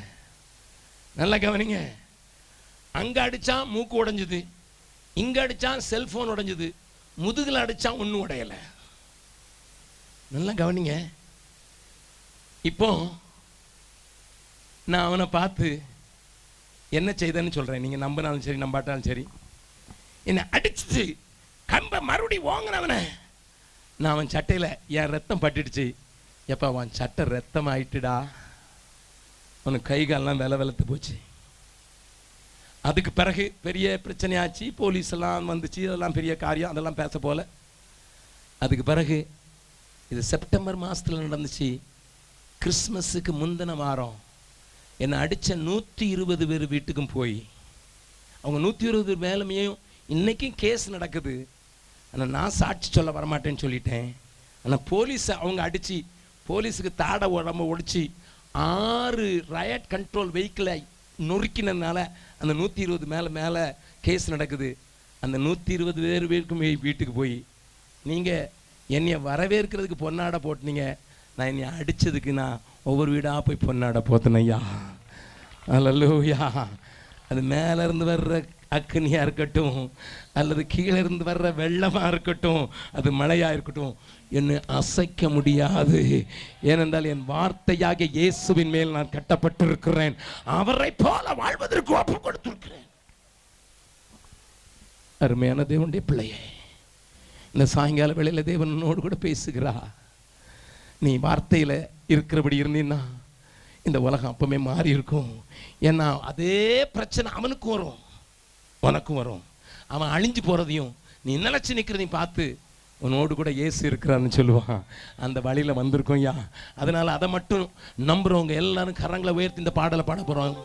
நல்லா கவனிங்க. அங்கே அடித்தா மூக்கு உடைஞ்சுது, இங்கே அடித்தா செல்ஃபோன் உடைஞ்சுது, முதுகில் அடித்தா ஒன்றும் உடையலை. நல்லா கவனிங்க. இப்போ நான் அவனை பார்த்து என்ன செய்தேன்னு சொல்கிறேன். நீங்கள் நம்பினாலும் சரி, நம்பாட்டாலும் சரி, என்னை அடிச்சிச்சு கம்பை மறுபடி வாங்கினவனை நான் அவன் சட்டையில் என் ரத்தம் பட்டுடுச்சு. எப்போ அவன் சட்டை ரத்தம் ஆயிட்டுடா, அவனுக்கு கை காலெலாம் வில வெளுத்து போச்சு. அதுக்கு பிறகு பெரிய பிரச்சனையாச்சு, போலீஸெல்லாம் வந்துச்சு, அதெல்லாம் பெரிய காரியம், அதெல்லாம் பேச போல. அதுக்கு பிறகு இது செப்டம்பர் மாதத்தில் நடந்துச்சு. கிறிஸ்மஸுக்கு முந்தின வாரம் என்னை அடித்த நூற்றி இருபது பேர் வீட்டுக்கும் போய், அவங்க நூற்றி இருபது மேலுமையும் இன்றைக்கும் கேஸ் நடக்குது. ஆனால் நான் சாட்சி சொல்ல வரமாட்டேன்னு சொல்லிட்டேன். ஆனால் போலீஸை அவங்க அடித்து போலீஸுக்கு தாட உடம்பு ஒடிச்சு ஆறு ரயட் கண்ட்ரோல் வெஹிக்கிளை நொறுக்கினதுனால அந்த நூற்றி இருபது மேலே மேலே கேஸ் நடக்குது. அந்த நூற்றி இருபது பேர் பேருக்கும் வீட்டுக்கு போய், நீங்கள் என்னை வரவேற்கிறதுக்கு பொன்னாடை போட்டினீங்க, நான் என்னை அடித்ததுக்கு நான் ஒவ்வொரு வீடாக போய் பொன்னாடை போத்தினையா. அல்லேலூயா. அது மேலேருந்து வர்ற அக்னியாக இருக்கட்டும், அல்லது கீழே இருந்து வர்ற வெள்ளமாக இருக்கட்டும், அது மழையாக இருக்கட்டும், என்னை அசைக்க முடியாது. ஏனென்றால் என் வார்த்தையாக இயேசுவின் மேல் நான் கட்டப்பட்டிருக்கிறேன், அவரை போல வாழ்வதற்கு ஒப்பு கொடுத்திருக்கிறேன். அருமையான தேவனுடைய பிள்ளையே, இந்த சாயங்கால வேளையில் தேவனோடு கூட பேசுகிறா. நீ வார்த்தையில் இருக்கிறபடி இருந்தீன்னா இந்த உலகம் அப்பவுமே மாறி இருக்கும். ஏன்னா அதே பிரச்சனை அவனுக்கும் வரும், உனக்கும் வரும். அவன் அழிஞ்சு போகிறதையும் நீ நினச்சி நிற்கிறதையும் பார்த்து உன்னோடு கூட இயேசு இருக்கிறான்னு சொல்லுவான். அந்த வழியில் வந்திருக்கோம் யா. அதனால் அதை மட்டும் நம்புகிறவங்க எல்லாரும் கரங்களை உயர்த்தி இந்த பாடலை பாட போகிறோம்.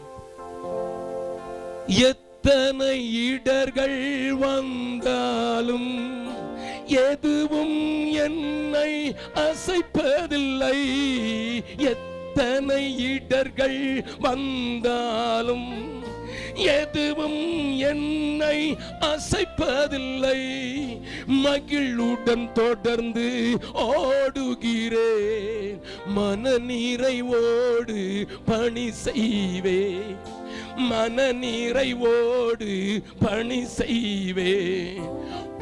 எத்தனை இடர்கள் வந்தாலும் எதுவும் என்னை அசைப்பதில்லை. எத்தனை இடர்கள் வந்தாலும் எதுவும் என்னை அசைப்பதில்லை. மகிழ்வுடன் தொடர்ந்து ஓடுகிறேன், மன நிறைவோடு பணி செய்வேன், மன நிறைவோடு பணி செய்வேன்,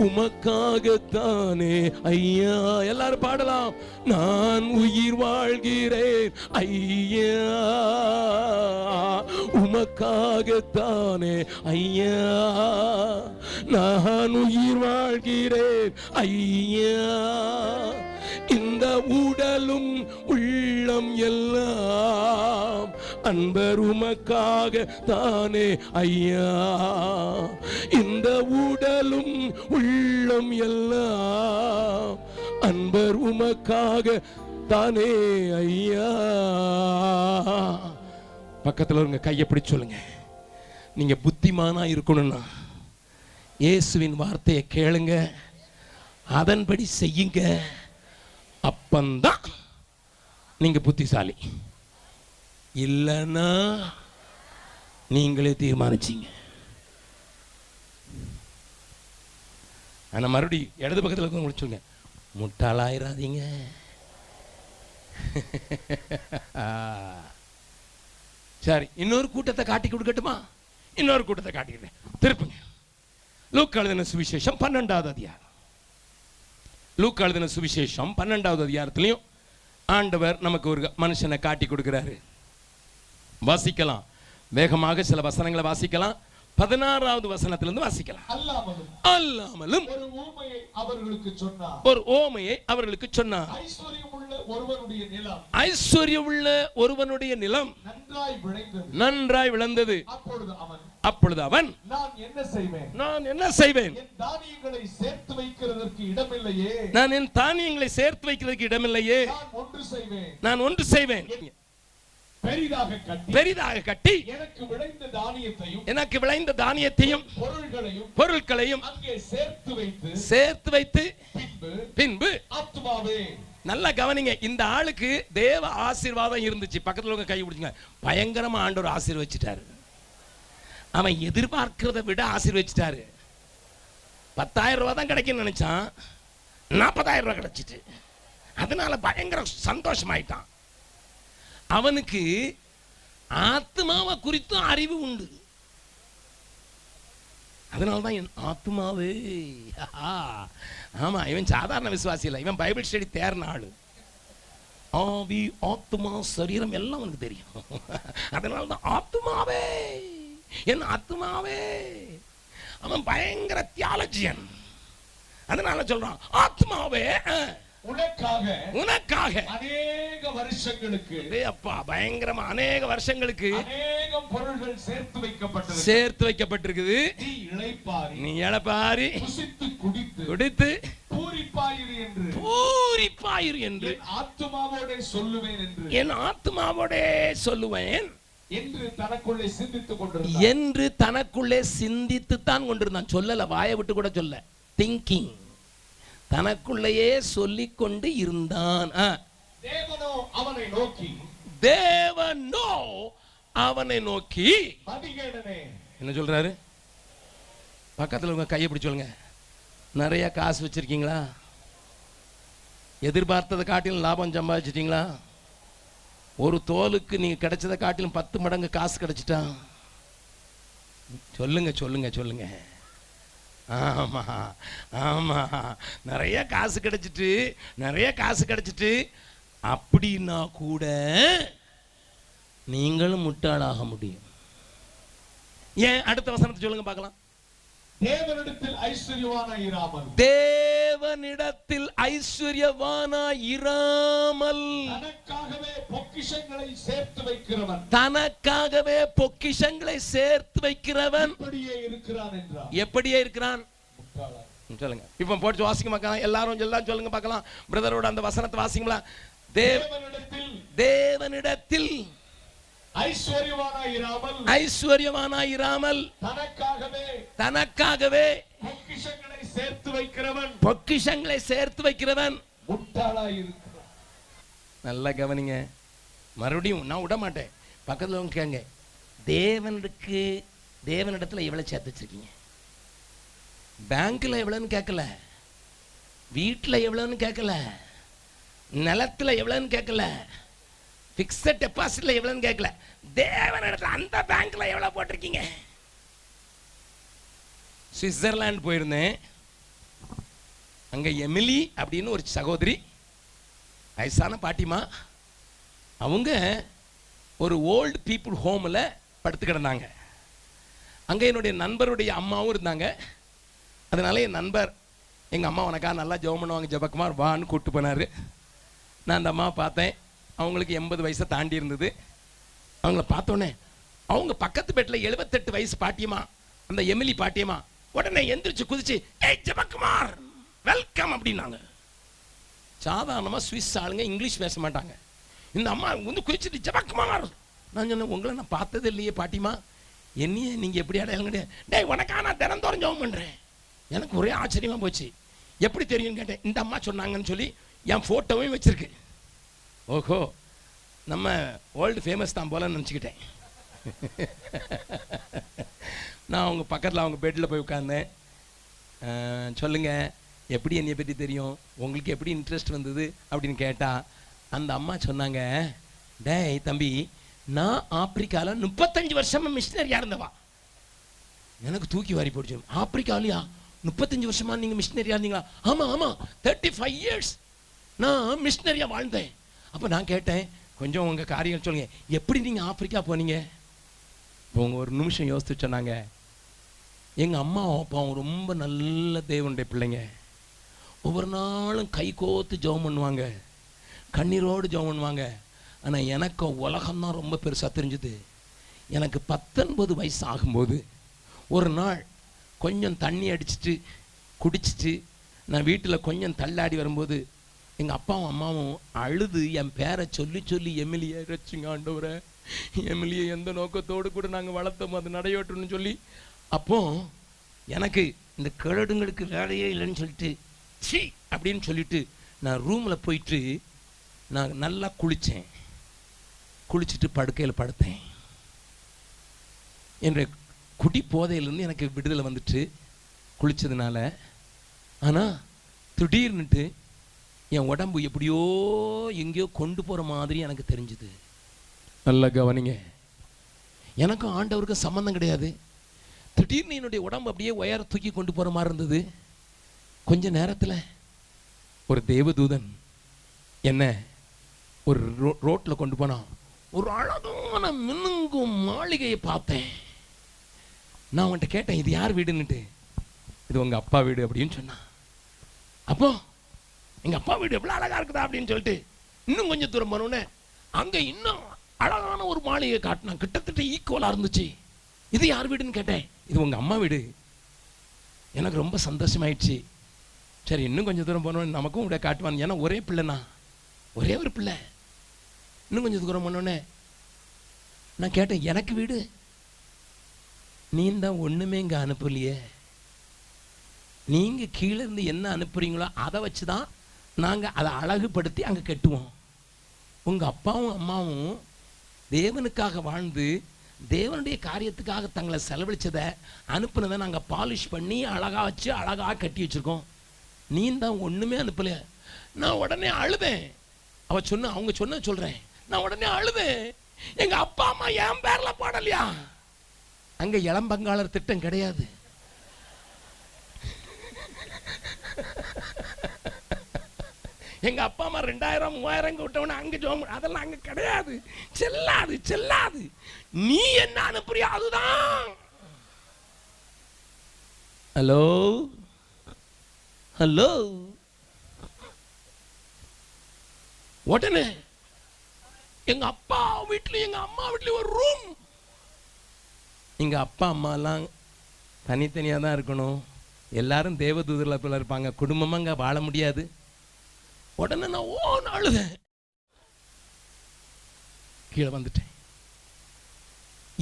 உமக்காகத்தானே ஐயா. எல்லாரும் பாடலாம். நான் உயிர் வாழ்கிறேன் ஐயா, உமக்காகத்தானே ஐயா, நான் உயிர் வாழ்கிறேன் ஐயா. இந்த உடலும் உள்ளம் எல்லாம் அன்பர் உமக்காக தானே ஐயா. இந்த உடலும் உள்ளம் எல்லாம் அன்பர் உமக்காக தானே ஐயா. பக்கத்தில் இருங்க, கையை பிடிச்சு சொல்லுங்க. நீங்க புத்திமானா இருக்கணும்னா இயேசுவின் வார்த்தையை கேளுங்க, அதன்படி செய்யுங்க. அப்பந்தான் நீங்க புத்திசாலி. இல்லைன்னா நீங்களே தீர்மானிச்சிங்க. ஆனால் மறுபடியும் இடது பக்கத்தில் முடிச்சுங்க, முட்டாளாயிராதீங்க. சரி, இன்னொரு கூட்டத்தை காட்டி கொடுக்கட்டுமா? இன்னொரு கூட்டத்தை காட்டிக்கிறேன். திருப்புங்க, லூக்கா எழுதின சுவிசேஷம் பன்னெண்டாவது அதிகாரம். லூக்கா எழுதின சுவிசேஷம் பன்னெண்டாவது அதிகாரத்திலையும் ஆண்டவர் நமக்கு ஒரு மனுஷனை காட்டி கொடுக்குறாரு. வாசிக்கலாம், வேகமாக சில வசனங்களை வாசிக்கலாம். பதினாறாவது வசனத்திலிருந்து வாசிக்கலாம். அல்லாமலும் ஒரு ஓமையை அவர்களுக்கு சொன்னார். ஐஸ்வர்யமுள்ள ஒருவனுடைய நிலம் நன்றாய் விளைந்தது. அப்பொழுது அவன், நான் என்ன செய்வேன்? நான் என் தானியங்களை சேர்த்து வைக்கிறதுக்கு இடமில்லையே. நான் ஒன்று செய்வேன், பெரிதாக கட்டி எனக்கு விளைந்த தானியத்தையும் பொருட்களையும் சேர்த்து வைத்து பின்பு. நல்லா கவனிங்க, இந்த ஆளுக்கு தேவ ஆசீர்வாதம் இருந்துச்சு. பக்கத்துல கை பிடிச்சுங்க. பயங்கரமா ஆண்டவர் ஆசீர்வச்சிட்டாரு. அவன் எதிர்பார்க்கிறத விட ஆசீர்வச்சிட்டாரு. பத்தாயிரம் ரூபாய் தான் கிடைக்கும் நினைச்சான், நாற்பதாயிரம் ரூபாய் கிடைச்சிட்டு அதனால பயங்கர சந்தோஷமாயிட்டான். அவனுக்கு ஆத்மாவை குறித்தும் அறிவு உண்டு. அதனால்தான் என் ஆத்மாவே. ஆமா, இவன் சாதாரண விசுவாசி இல்லை, இவன் பைபிள் ஸ்டடி தேர்ன ஆளு. ஆவி, ஆத்மா, சரீரம் எல்லாம் அவனுக்கு தெரியும். அதனால்தான் ஆத்மாவே, என் ஆத்மாவே. அவன் பயங்கர தியாலஜியன், அதனால சொல்றான் ஆத்மாவே உனக்காக உனக்காக அநேக வருஷங்களுக்கு, அப்பா பயங்கரமா, அநேக வருஷங்களுக்கு, அநேக அநேகம் பொருள்கள் சேர்த்து வைக்கப்பட்டிருக்கு சேர்த்து வைக்கப்பட்டிருக்குது. நீ இளைப்பாரி நீ இளைப்பாரி புசித்து குடித்து குடித்து பூரிப்பாயிரு என்று பூரிப்பாயிரு என்று என் ஆத்துமாவோடே சொல்லுவேன் என்று என் ஆத்துமாவோடே சொல்லுவேன் என்று தனக்குள்ளே சிந்தித்துக் கொண்டிருந்தான் என்று தனக்குள்ளே சிந்தித்து தான் கொண்டிருந்தான். சொல்லல, வாயை விட்டு கூட சொல்ல, திங்கிங், தனக்குள்ளேயே சொல்லிக் கொண்டு இருந்தான். தேவனோ அவனை நோக்கி தேவனோ அவனை நோக்கி என்ன சொல்றாரு? பக்கத்தில் உங்க கையை பிடிச்சு சொல்லுங்க, நிறைய காசு வச்சிருக்கீங்களா? எதிர்பார்த்ததை காட்டிலும் லாபம் சம்பாதிச்சிட்டீங்களா? ஒரு தோலுக்கு நீங்க கிடைச்சதை காட்டிலும் பத்து மடங்கு காசு கிடைச்சிட்டா? சொல்லுங்க சொல்லுங்க சொல்லுங்க. ஆமா ஆமா, நிறைய காசு கிடைச்சிட்டு நிறைய காசு கிடைச்சிட்டு அப்படின்னா கூட நீங்களும் முட்டாளாக முடியும். ஏன்? அடுத்த வசனத்தை சொல்லுங்க பார்க்கலாம். தேவனிடத்தில் ஐஸ்வர்யவானாய் இராமல் தேவனிடத்தில் ஐஸ்வர்யவானாய் இராமல் தனக்காகவே பொக்கிஷங்களை சேர்த்து வைக்கிறவன் தனக்காகவே பொக்கிஷங்களை சேர்த்து வைக்கிறவன் எப்படியே இருக்கிறான் என்றான் எப்படியே இருக்கிறான் சொல்லுங்க. இப்போ போட்டு வாசிக்க மாக்கலாம், எல்லாரும் எல்லாரும் சொல்லுங்க பார்க்கலாம். பிரதரோட அந்த வசனத்தை வாசிங்களா? தேவனிடத்தில் தேவனிடத்தில் ஐஸ்வர்யவானாயிராமல் ஐஸ்வர்யவானாயிராமல் தனக்காகவே தனக்காகவே பொக்கிஷங்களை சேர்த்து வைக்கிறவன் பொக்கிஷங்களை சேர்த்து வைக்கிறவன் முட்டாளாயிருக்கிறான். நல்லா கவனிங்க, மறுபடியும் நான் விட மாட்டேன். பக்கத்தில் வந்து கேங்க, தேவனுக்கு தேவனிடத்தில் எவ்வளோ சேர்த்து வச்சிருக்கீங்க? பேங்க்கில் எவ்வளோன்னு கேட்கல, வீட்டில் எவ்வளோன்னு கேட்கல, நிலத்தில் எவ்வளோன்னு கேட்கல, ஃபிக்ஸட் டெபாசிட்டில் எவ்வளோன்னு கேட்கல, தேவனிடத்தில் அந்த பேங்க்கில் எவ்வளோ போட்டிருக்கீங்க? சுவிட்சர்லாந்து போயிருந்தேன். அங்கே எமிலி அப்படின்னு ஒரு சகோதரி, வயசான பாட்டிமா, அவங்க ஒரு ஓல்டு பீப்புள் ஹோமில் படுத்து கிடந்தாங்க. அங்கே என்னுடைய நண்பருடைய அம்மாவும் இருந்தாங்க. அதனால என் நண்பர் எங்கள் அம்மா உனக்கா நல்லா ஜெபம் பண்ணுவாங்க ஜெபக்குமார் வான்னு கூப்பிட்டு போனார். நான் அந்த அம்மாவை பார்த்தேன். அவங்களுக்கு எண்பது வயசை தாண்டி இருந்தது. அவங்கள பார்த்தோன்னே அவங்க பக்கத்து பெட்டில் எழுபத்தெட்டு வயசு பாட்டியமா, அந்த எமிலி பாட்டியமா, உடனே எந்திரிச்சு குதிச்சு ஏய் ஜெபக்குமார் வெல்கம் அப்படின்னாங்க. சாதாரணமாக சுவிஸ் ஆளுங்க இங்கிலீஷ் பேச மாட்டாங்க. இந்த அம்மா வந்து குதிச்சுட்டு ஜெபக்குமார். நான் சொன்னேன், உங்களை நான் பார்த்தது இல்லையே பாட்டிமா, என்னையே நீங்கள் எப்படி அடையாளம் கிடையாது? டேய் உனக்கா நான் தினந்தோறும் ஜெபம் பண்ணுறேன். எனக்கு ஒரே ஆச்சரியமாக போச்சு. எப்படி தெரியும்னு கேட்டேன். இந்த அம்மா சொன்னாங்கன்னு சொல்லி என் ஃபோட்டோவையும் வச்சுருக்கு. ஓஹோ, நம்ம வேர்ல்டு ஃபேமஸ் தான் போலன்னு நினச்சிக்கிட்டேன். நான் அவங்க பக்கத்தில் அவங்க பெட்டில் போய் உட்கார்ந்தேன். சொல்லுங்கள், எப்படி என்னையை பற்றி தெரியும், உங்களுக்கு எப்படி இன்ட்ரெஸ்ட் வந்தது அப்படின்னு கேட்டால் அந்த அம்மா சொன்னாங்க, டேய் தம்பி, நான் ஆப்பிரிக்காவில் முப்பத்தஞ்சு வருஷமாக மிஷினரியாக இருந்தவா. எனக்கு தூக்கி வாரி போடுச்சு. ஆப்பிரிக்காவிலையா? முப்பத்தஞ்சு வருஷமாக நீங்கள் மிஷினரியாக இருந்தீங்களா? ஆமாம் ஆமாம், தேர்ட்டி ஃபைவ் இயர்ஸ் நான் மிஷினரியாக வாழ்ந்தேன். அப்போ நான் கேட்டேன், கொஞ்சம் உங்கள் காரியங்கள் சொல்லுங்கள், எப்படி நீங்கள் ஆப்பிரிக்கா போனீங்க? இப்போ அவங்க ஒரு நிமிஷம் யோசித்து சொன்னாங்க, எங்கள் அம்மா அப்பாவும் ரொம்ப நல்ல தேவனுடைய பிள்ளைங்க. ஒவ்வொரு நாளும் கை கோத்து ஜெபம் பண்ணுவாங்க, கண்ணீரோடு ஜெபம் பண்ணுவாங்க. ஆனால் எனக்கு உலகம்தான் ரொம்ப பெருசாக தெரிஞ்சுது. எனக்கு பத்தொன்பது வயசு ஆகும்போது ஒரு நாள் கொஞ்சம் தண்ணி அடிச்சுட்டு குடிச்சிட்டு நான் வீட்டில் கொஞ்சம் தள்ளாடி வரும்போது எங்கள் அப்பாவும் அம்மாவும் அழுது என் பேரை சொல்லி சொல்லி எமிலியை ரசிங்க ஆண்டவரை, எமிலியை எந்த நோக்கத்தோடு கூட நாங்கள் வளர்த்தோம் அது நடைபெற்றோன்னு சொல்லி. அப்போ எனக்கு இந்த கிழடுங்களுக்கு வேலையே இல்லைன்னு சொல்லிட்டு சி அப்படின்னு சொல்லிட்டு நான் ரூமில் போயிட்டு நான் நல்லா குளித்தேன். குளிச்சுட்டு படுக்கையில் படுத்தேன். என்ற குடி போதையிலேருந்து எனக்கு விடுதலை வந்துட்டு குளித்ததுனால. ஆனால் திடீர்னுட்டு என் உடம்பு எப்படியோ எங்கேயோ கொண்டு போகிற மாதிரி எனக்கு தெரிஞ்சுது. நல்லா கவனிங்க, எனக்கும் ஆண்டவருக்கும் சம்மந்தம் கிடையாது. திடீர்னு என்னுடைய உடம்பு அப்படியே உயர தூக்கி கொண்டு போகிற மாதிரி இருந்தது. கொஞ்ச நேரத்தில் ஒரு தேவதூதன் என்ன ஒரு ரோ ரோட்டில் கொண்டு போனான். ஒரு அழகான மின்னுங்கும் மாளிகையை பார்த்தேன். நான் அவன்கிட்ட கேட்டேன், இது யார் வீடுன்னுட்டு. இது உங்கள் அப்பா வீடு அப்படின்னு சொன்னான். அப்போ எங்கள் அப்பா வீடு எவ்வளோ அழகாக இருக்குதா அப்படின்னு சொல்லிட்டு இன்னும் கொஞ்சம் தூரம் போனோன்னே அங்கே இன்னும் அழகான ஒரு மாளிகை காட்டினான், கிட்டத்தட்ட ஈக்குவலாக இருந்துச்சு. இது யார் வீடுன்னு கேட்டேன். இது உங்கள் அம்மா வீடு. எனக்கு ரொம்ப சந்தோஷமாயிடுச்சு. சரி, இன்னும் கொஞ்சம் தூரம் போனோன்னு நமக்கும் கூட காட்டுவான், ஏன்னா ஒரே பிள்ளைண்ணா, ஒரே ஒரு பிள்ளை. இன்னும் கொஞ்சம் தூரம் போனோடனே நான் கேட்டேன், எனக்கு வீடு நீந்தான் ஒன்றுமே இங்கே அனுப்பலையே, நீங்கள் கீழே இருந்து என்ன அனுப்புகிறீங்களோ அதை வச்சு தான் நாங்கள் அதை அழகுபடுத்தி அங்கே கட்டுவோம். உங்கள் அப்பாவும் அம்மாவும் தேவனுக்காக வாழ்ந்து தேவனுடைய காரியத்துக்காக தங்களை செலவழித்ததை அனுப்புனதை நாங்கள் பாலிஷ் பண்ணி அழகாக வச்சு அழகாக கட்டி வச்சுருக்கோம். நீந்தான் ஒன்றுமே அனுப்பலையே. நான் உடனே அழுவேன். அவள் சொன்ன அவங்க சொன்ன சொல்கிறேன் நான் உடனே அழுவேன். எங்கள் அப்பா அம்மா என் பேரில் பாடலையா? அங்கே இளம்பங்காளர் திட்டம் கிடையாது. எங்கள் அப்பா அம்மா ரெண்டாயிரம் மூவாயிரம் விட்டவன அங்கே ஜோ அதெல்லாம் அங்கே கிடையாது. செல்லாது செல்லாது. நீ என்ன அனுப்புறியா அதுதான். Hello hello. உடனே எங்கள் அப்பா வீட்லேயும் எங்கள் அம்மா வீட்லேயும் ஒரு ரூம். எங்கள் அப்பா அம்மாலாம் தனித்தனியாக தான் இருக்கணும். எல்லாரும் தேவதூதரில் போல இருப்பாங்க. குடும்பமாக அங்கே வாழ முடியாது. உடனே நான் ஓன்னு அழுதேன். கீழே வந்துட்டேன்.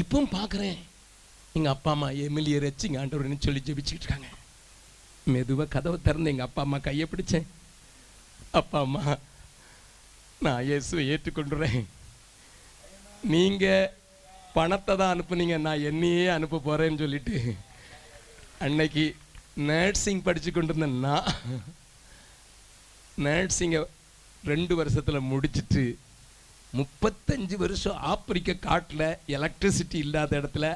இப்பவும் பார்க்குறேன் எங்கள் அப்பா அம்மா எமிலியை ரசிங்க ஆண்டவர்னு சொல்லி ஜெபிச்சுக்கிட்டு இருக்காங்க. மெதுவாக கதவை திறந்து எங்கள் அப்பா அம்மா கையை பிடிச்சேன். அப்பா அம்மா, நான் இயேசுவை ஏற்றுக்கொண்டுறேன். நீங்கள் பணத்தை தான் அனுப்புனீங்க, நான் என்னையே அனுப்ப போகிறேன்னு சொல்லிட்டு அன்னைக்கு நர்சிங் படித்து கொண்டு இருந்தேன்னா நர்சிங்கை ரெண்டு வருஷத்தில் முடிச்சுட்டு முப்பத்தஞ்சு வருஷம் ஆப்பிரிக்க காட்டில் எலக்ட்ரிசிட்டி இல்லாத இடத்துல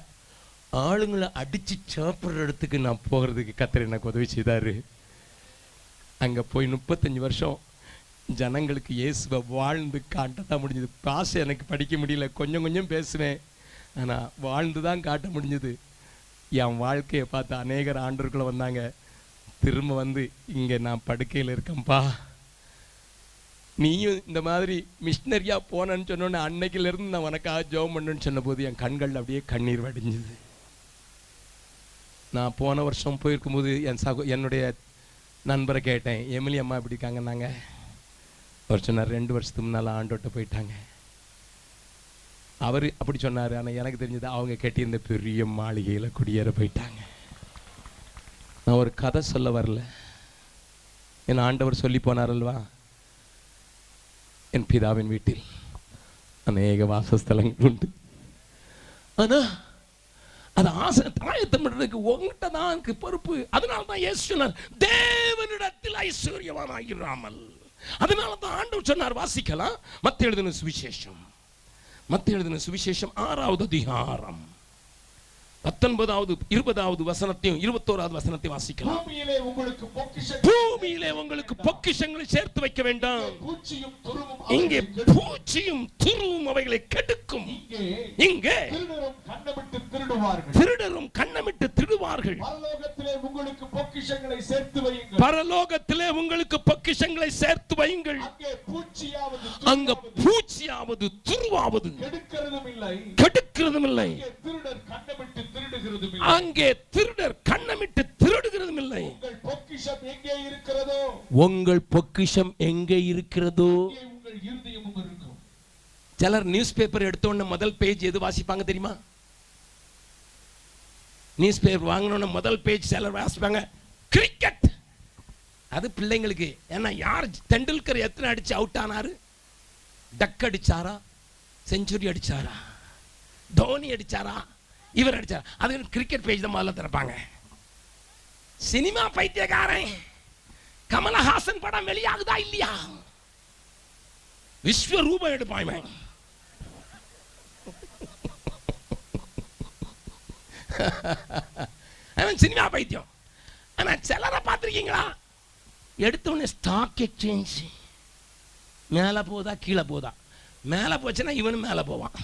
ஆளுங்களை அடித்து சாப்பிட்ற இடத்துக்கு நான் போகிறதுக்கு கர்த்தர் எனக்கு உதவி செய்தார். அங்கே போய் முப்பத்தஞ்சு வருஷம் ஜனங்களுக்கு இயேசுவை வாழ்ந்து காட்ட தான் முடிஞ்சது. பாஷை எனக்கு படிக்க முடியல, கொஞ்சம் கொஞ்சம் பேசுவேன், ஆனால் வாழ்ந்து தான் காட்ட முடிஞ்சது. என் வாழ்க்கையை பார்த்து அநேகர் ஆண்டவர்கள் வந்தாங்க. திரும்ப வந்து இங்கே நான் படுக்கையில் இருக்கேன்ப்பா, நீயும் இந்த மாதிரி மிஷினரியாக போனேன்னு சொன்னோன்னே அன்னைக்கிலேருந்து நான் உனக்காக ஜெபம் பண்ணுன்னு சொன்னபோது என் கண்கள் அப்படியே கண்ணீர் வடிஞ்சுது. நான் போன வருஷம் போயிருக்கும்போது என் சகோ என்னுடைய நண்பரை கேட்டேன், எமிலி அம்மா எப்படி இருக்காங்க? நாங்கள் அவர் சொன்னார், ரெண்டு வருஷத்துக்கு முன்னால் ஆண்டோட்ட போயிட்டாங்க. அவர் அப்படி சொன்னார், ஆனால் எனக்கு தெரிஞ்சது அவங்க கட்டியிருந்த பெரிய மாளிகையில் குடியேற போயிட்டாங்க. நான் ஒரு கதை சொல்ல வரல, என் ஆண்டவர் சொல்லி போனார் அல்வா, என் பிதாவின் வீட்டில் அநேக வாசஸ்தலங்கள் உண்டு, ஆனால் அது ஆசை தாயத்தம் பண்ணுறதுக்கு உங்கள்கிட்ட தான் எனக்கு பொறுப்பு. அதனால தான் இயேசு சொன்னார், தேவனிடத்தில் ஐஸ்வர்யவான் ஆகிறாமல். அதனால தான் ஆண்டவர் சொன்னார், வாசிக்கலாம் மத்தேயு எழுதின சுவிசேஷம், மத்தேயு எழுதின சுவிசேஷம் ஆறாவது அதிகாரம் பத்தொன்பதாவது இருபதாவது வசனத்தையும் இருபத்தோராவது வசனத்தையும் வாசிக்கலாம். பூமியிலே உங்களுக்கு பொக்கிஷங்களை சேர்த்து வைக்க வேண்டாம், இங்கே பூச்சியும் துருவும் அவைகளை கெடுக்கும், இங்கே திருடரும் கண்ணமிட்டு திருடுவார்கள். பரலோகத்திலே உங்களுக்கு பொக்கிஷங்களை சேர்த்து வையுங்கள், அங்கே பூச்சியாவது துருவாவது கெடுக்கிறதும் இல்லை, அங்கே திருடர் கண்ணமிட்டு திருடுகிறதும் இல்லை. உங்கள் பொக்கிஷம் எங்கே இருக்கிறதோ சிலர் நியூஸ் பேப்பர் எடுத்தோன்னு முதல் பேஜ் எது வாசிப்பாங்க தெரியுமா? நியூஸ் பேப்பர் வாங்கினோன்னு முதல் பேஜ் சிலர் வாசிப்பாங்க கிரிக்கெட். அது பிள்ளைங்களுக்கு, ஏன்னா யார் தெண்டுல்கர் எத்தனை அடிச்சு அவுட் ஆனாரு? டக் அடிச்சாரா, செஞ்சுரி அடிச்சாரா, தோனி அடிச்சாரா, இவர் அடிச்சார். அதுக்கு கிரிக்கெட் பேஜ் தான் முதல்ல திறப்பாங்க. சினிமா பைத்தியக்காரன், கமலஹாசன் படம் வெளியாகுதா இல்லையா விஸ்வரூபம் எடுப்பாங்க. சினிமா பைத்தியம். ஆனா சிலரை பார்த்துருக்கீங்களா, எடுத்தோடனே ஸ்டாக் எக்ஸ்சேஞ்ச் மேலே போதா கீழே போதா, மேலே போச்சுன்னா இவனும் மேலே போவான்,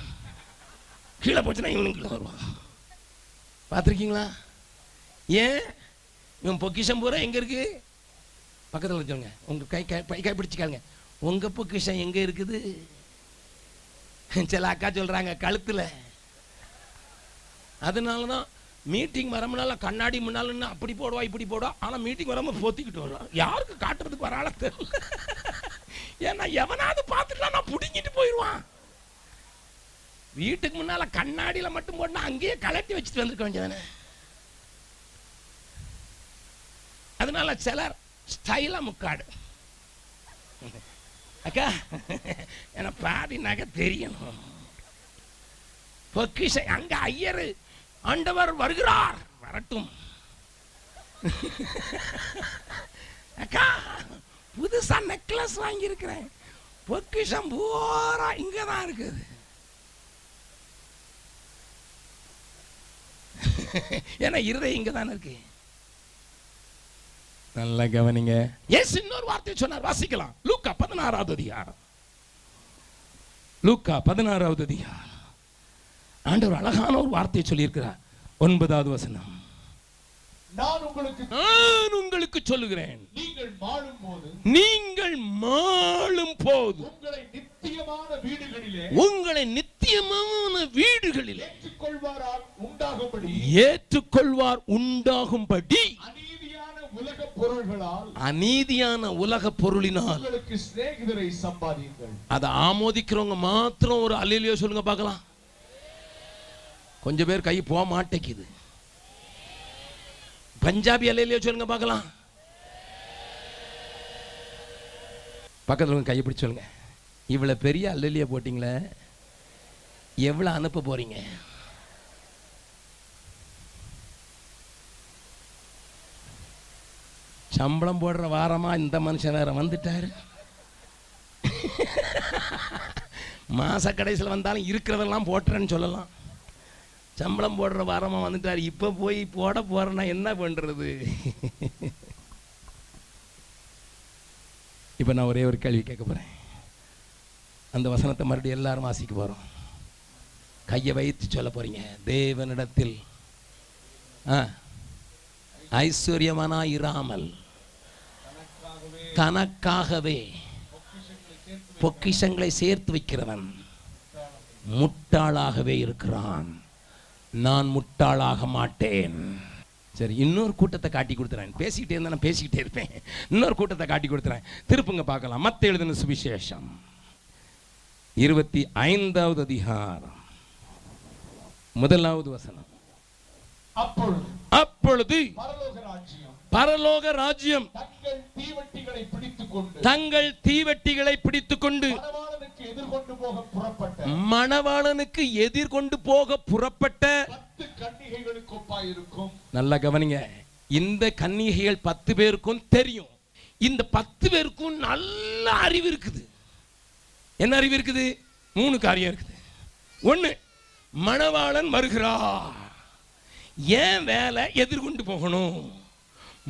கீழே போச்சுன்னா இவனும் கீழே வருவான். பார்த்துருக்கீங்களா? ஏன் இவன் பொக்கிஷம் பூரா எங்கே இருக்குது? பக்கத்தில் வச்சுருங்க, உங்கள் கை கை கை பிடிச்சிக்காருங்க. உங்கள் பொக்கிஷம் எங்கே இருக்குது? சில அக்கா சொல்கிறாங்க கழுத்தில். அதனால தான் மீட்டிங் வரமுனால கண்ணாடி முன்னாலுன்னு அப்படி போடுவா இப்படி போடுவா, ஆனால் மீட்டிங் வராமல் போத்திக்கிட்டு வருவான். யாருக்கு காட்டுறதுக்கு வரால தெரியல. ஏன்னா எவனாவது பார்த்துட்டா நான் பிடிங்கிட்டு போயிடுவான். வீட்டுக்கு முன்னால கண்ணாடியில் மட்டும் போடனா அங்கேயே கலட்டி வச்சுட்டு வந்திருக்க வேண்டியதானே. அதனால சிலர் ஸ்டைலாக முக்காடு அக்கா என பாடினாக்க தெரியணும் பொக்கிஷை. அங்கே ஐயர் ஆண்டவர் வருகிறார் வரட்டும் அக்கா, புதுசாக நெக்லஸ் வாங்கியிருக்கிறேன், பொக்கிஷம் பூரா இங்கே தான் இருக்குது. ஏன்னா இருதயம் இங்கே தானே இருக்கு. நல்லா கவனிங்க. இயேசு இன்னொரு வார்த்தை சொன்னார், வாசிக்கலாம். லூக்கா பதினாறாவது அதிகாரம், லூக்கா பதினாறாவது அதிகாரம் ஆண்டவர் அழகான ஒரு வார்த்தையை சொல்லியிருக்கிறார். ஒன்பதாவது வசனம், நான் உங்களுக்கு நான் உங்களுக்கு சொல்லுகிறேன், நீங்கள் மாளும் போது நீங்கள் மாளும் போது உங்களை நித்தியமான வீடுகளிலே உங்களை நித்தியமான வீடுகளிலே ஏற்றுக்கொள்வார் உண்டாகும்படி ஏற்றுக்கொள்வார் உண்டாகும்படி அநீதியான உலக பொருளினால் சிநேகிதரை சம்பாதியுங்கள். அதை ஆமோதிக்கிறவங்க மாத்திரம் ஒரு அல்லேலூயா சொல்லுங்க பார்க்கலாம். கொஞ்சம் பேர் கை போக மாட்டேங்குது. பஞ்சாபி அல்லேலூயா சொல்லுங்க பார்க்கலாம். பக்கத்தில் கை பிடிச்சு சொல்லுங்க, இவ்வளவு பெரிய அல்லேலூயா போட்டிங்களே, எவ்வளவு அனுப்ப போறீங்க? சம்பளம் போடுற வாரமா இந்த மனுஷன் வேற வந்துட்டாரு. மாச கடைசியில் வந்தாலும் இருக்கிறதெல்லாம் போட்டுறேன்னு சொல்லலாம். சம்பளம் போடுற வாரமா வந்துட்டாரு, இப்போ போய் போட போறேன்னா என்ன பண்றது? இப்போ நான் ஒரே ஒரு கேள்வி கேட்க போறேன். அந்த வசனத்தை மறுபடியும் எல்லாரும் வாசிக்க போறோம். கையை வைத்து சொல்ல போறீங்க, தேவனிடத்தில் ஆ ஐஸ்வர்யமான இராமல் தனக்காகவே பொக்கிஷங்களை சேர்த்து வைக்கிறவன் முட்டாளாகவே இருக்கிறான். நான் முட்டாளாக மாட்டேன். சரி, இன்னொரு கூட்டத்தை காட்டி கொடுத்துறேன். பேசிக்கிட்டே இருந்தா நான் பேசிக்கிட்டே இருப்பேன். இன்னொரு கூட்டத்தை காட்டி கொடுத்துறேன். திருப்புங்க பார்க்கலாம். மத்த எழுதின சுவிசேஷம் இருபத்தி ஐந்தாவது அதிகாரம் முதலாவது வசனம், அப்பொழுது பரலோக ராஜ்யம் தங்கள் தீவட்டிகளை பிடித்துக் கொண்டு மணவாளனுக்கு எதிர்கொண்டு போக புறப்பட்ட கன்னிகைகளுக்கும். நல்லா கவனிங்க, இந்த கன்னிகைகள் பத்து பேருக்கும் தெரியும். இந்த பத்து பேருக்கும் நல்ல அறிவு இருக்குது. என்ன அறிவு இருக்குது? மூணு காரியம் இருக்குது. ஒன்னு, மணவாளன் வருகிறார், ஏன் வேலை எதிர்கொண்டு போகணும்.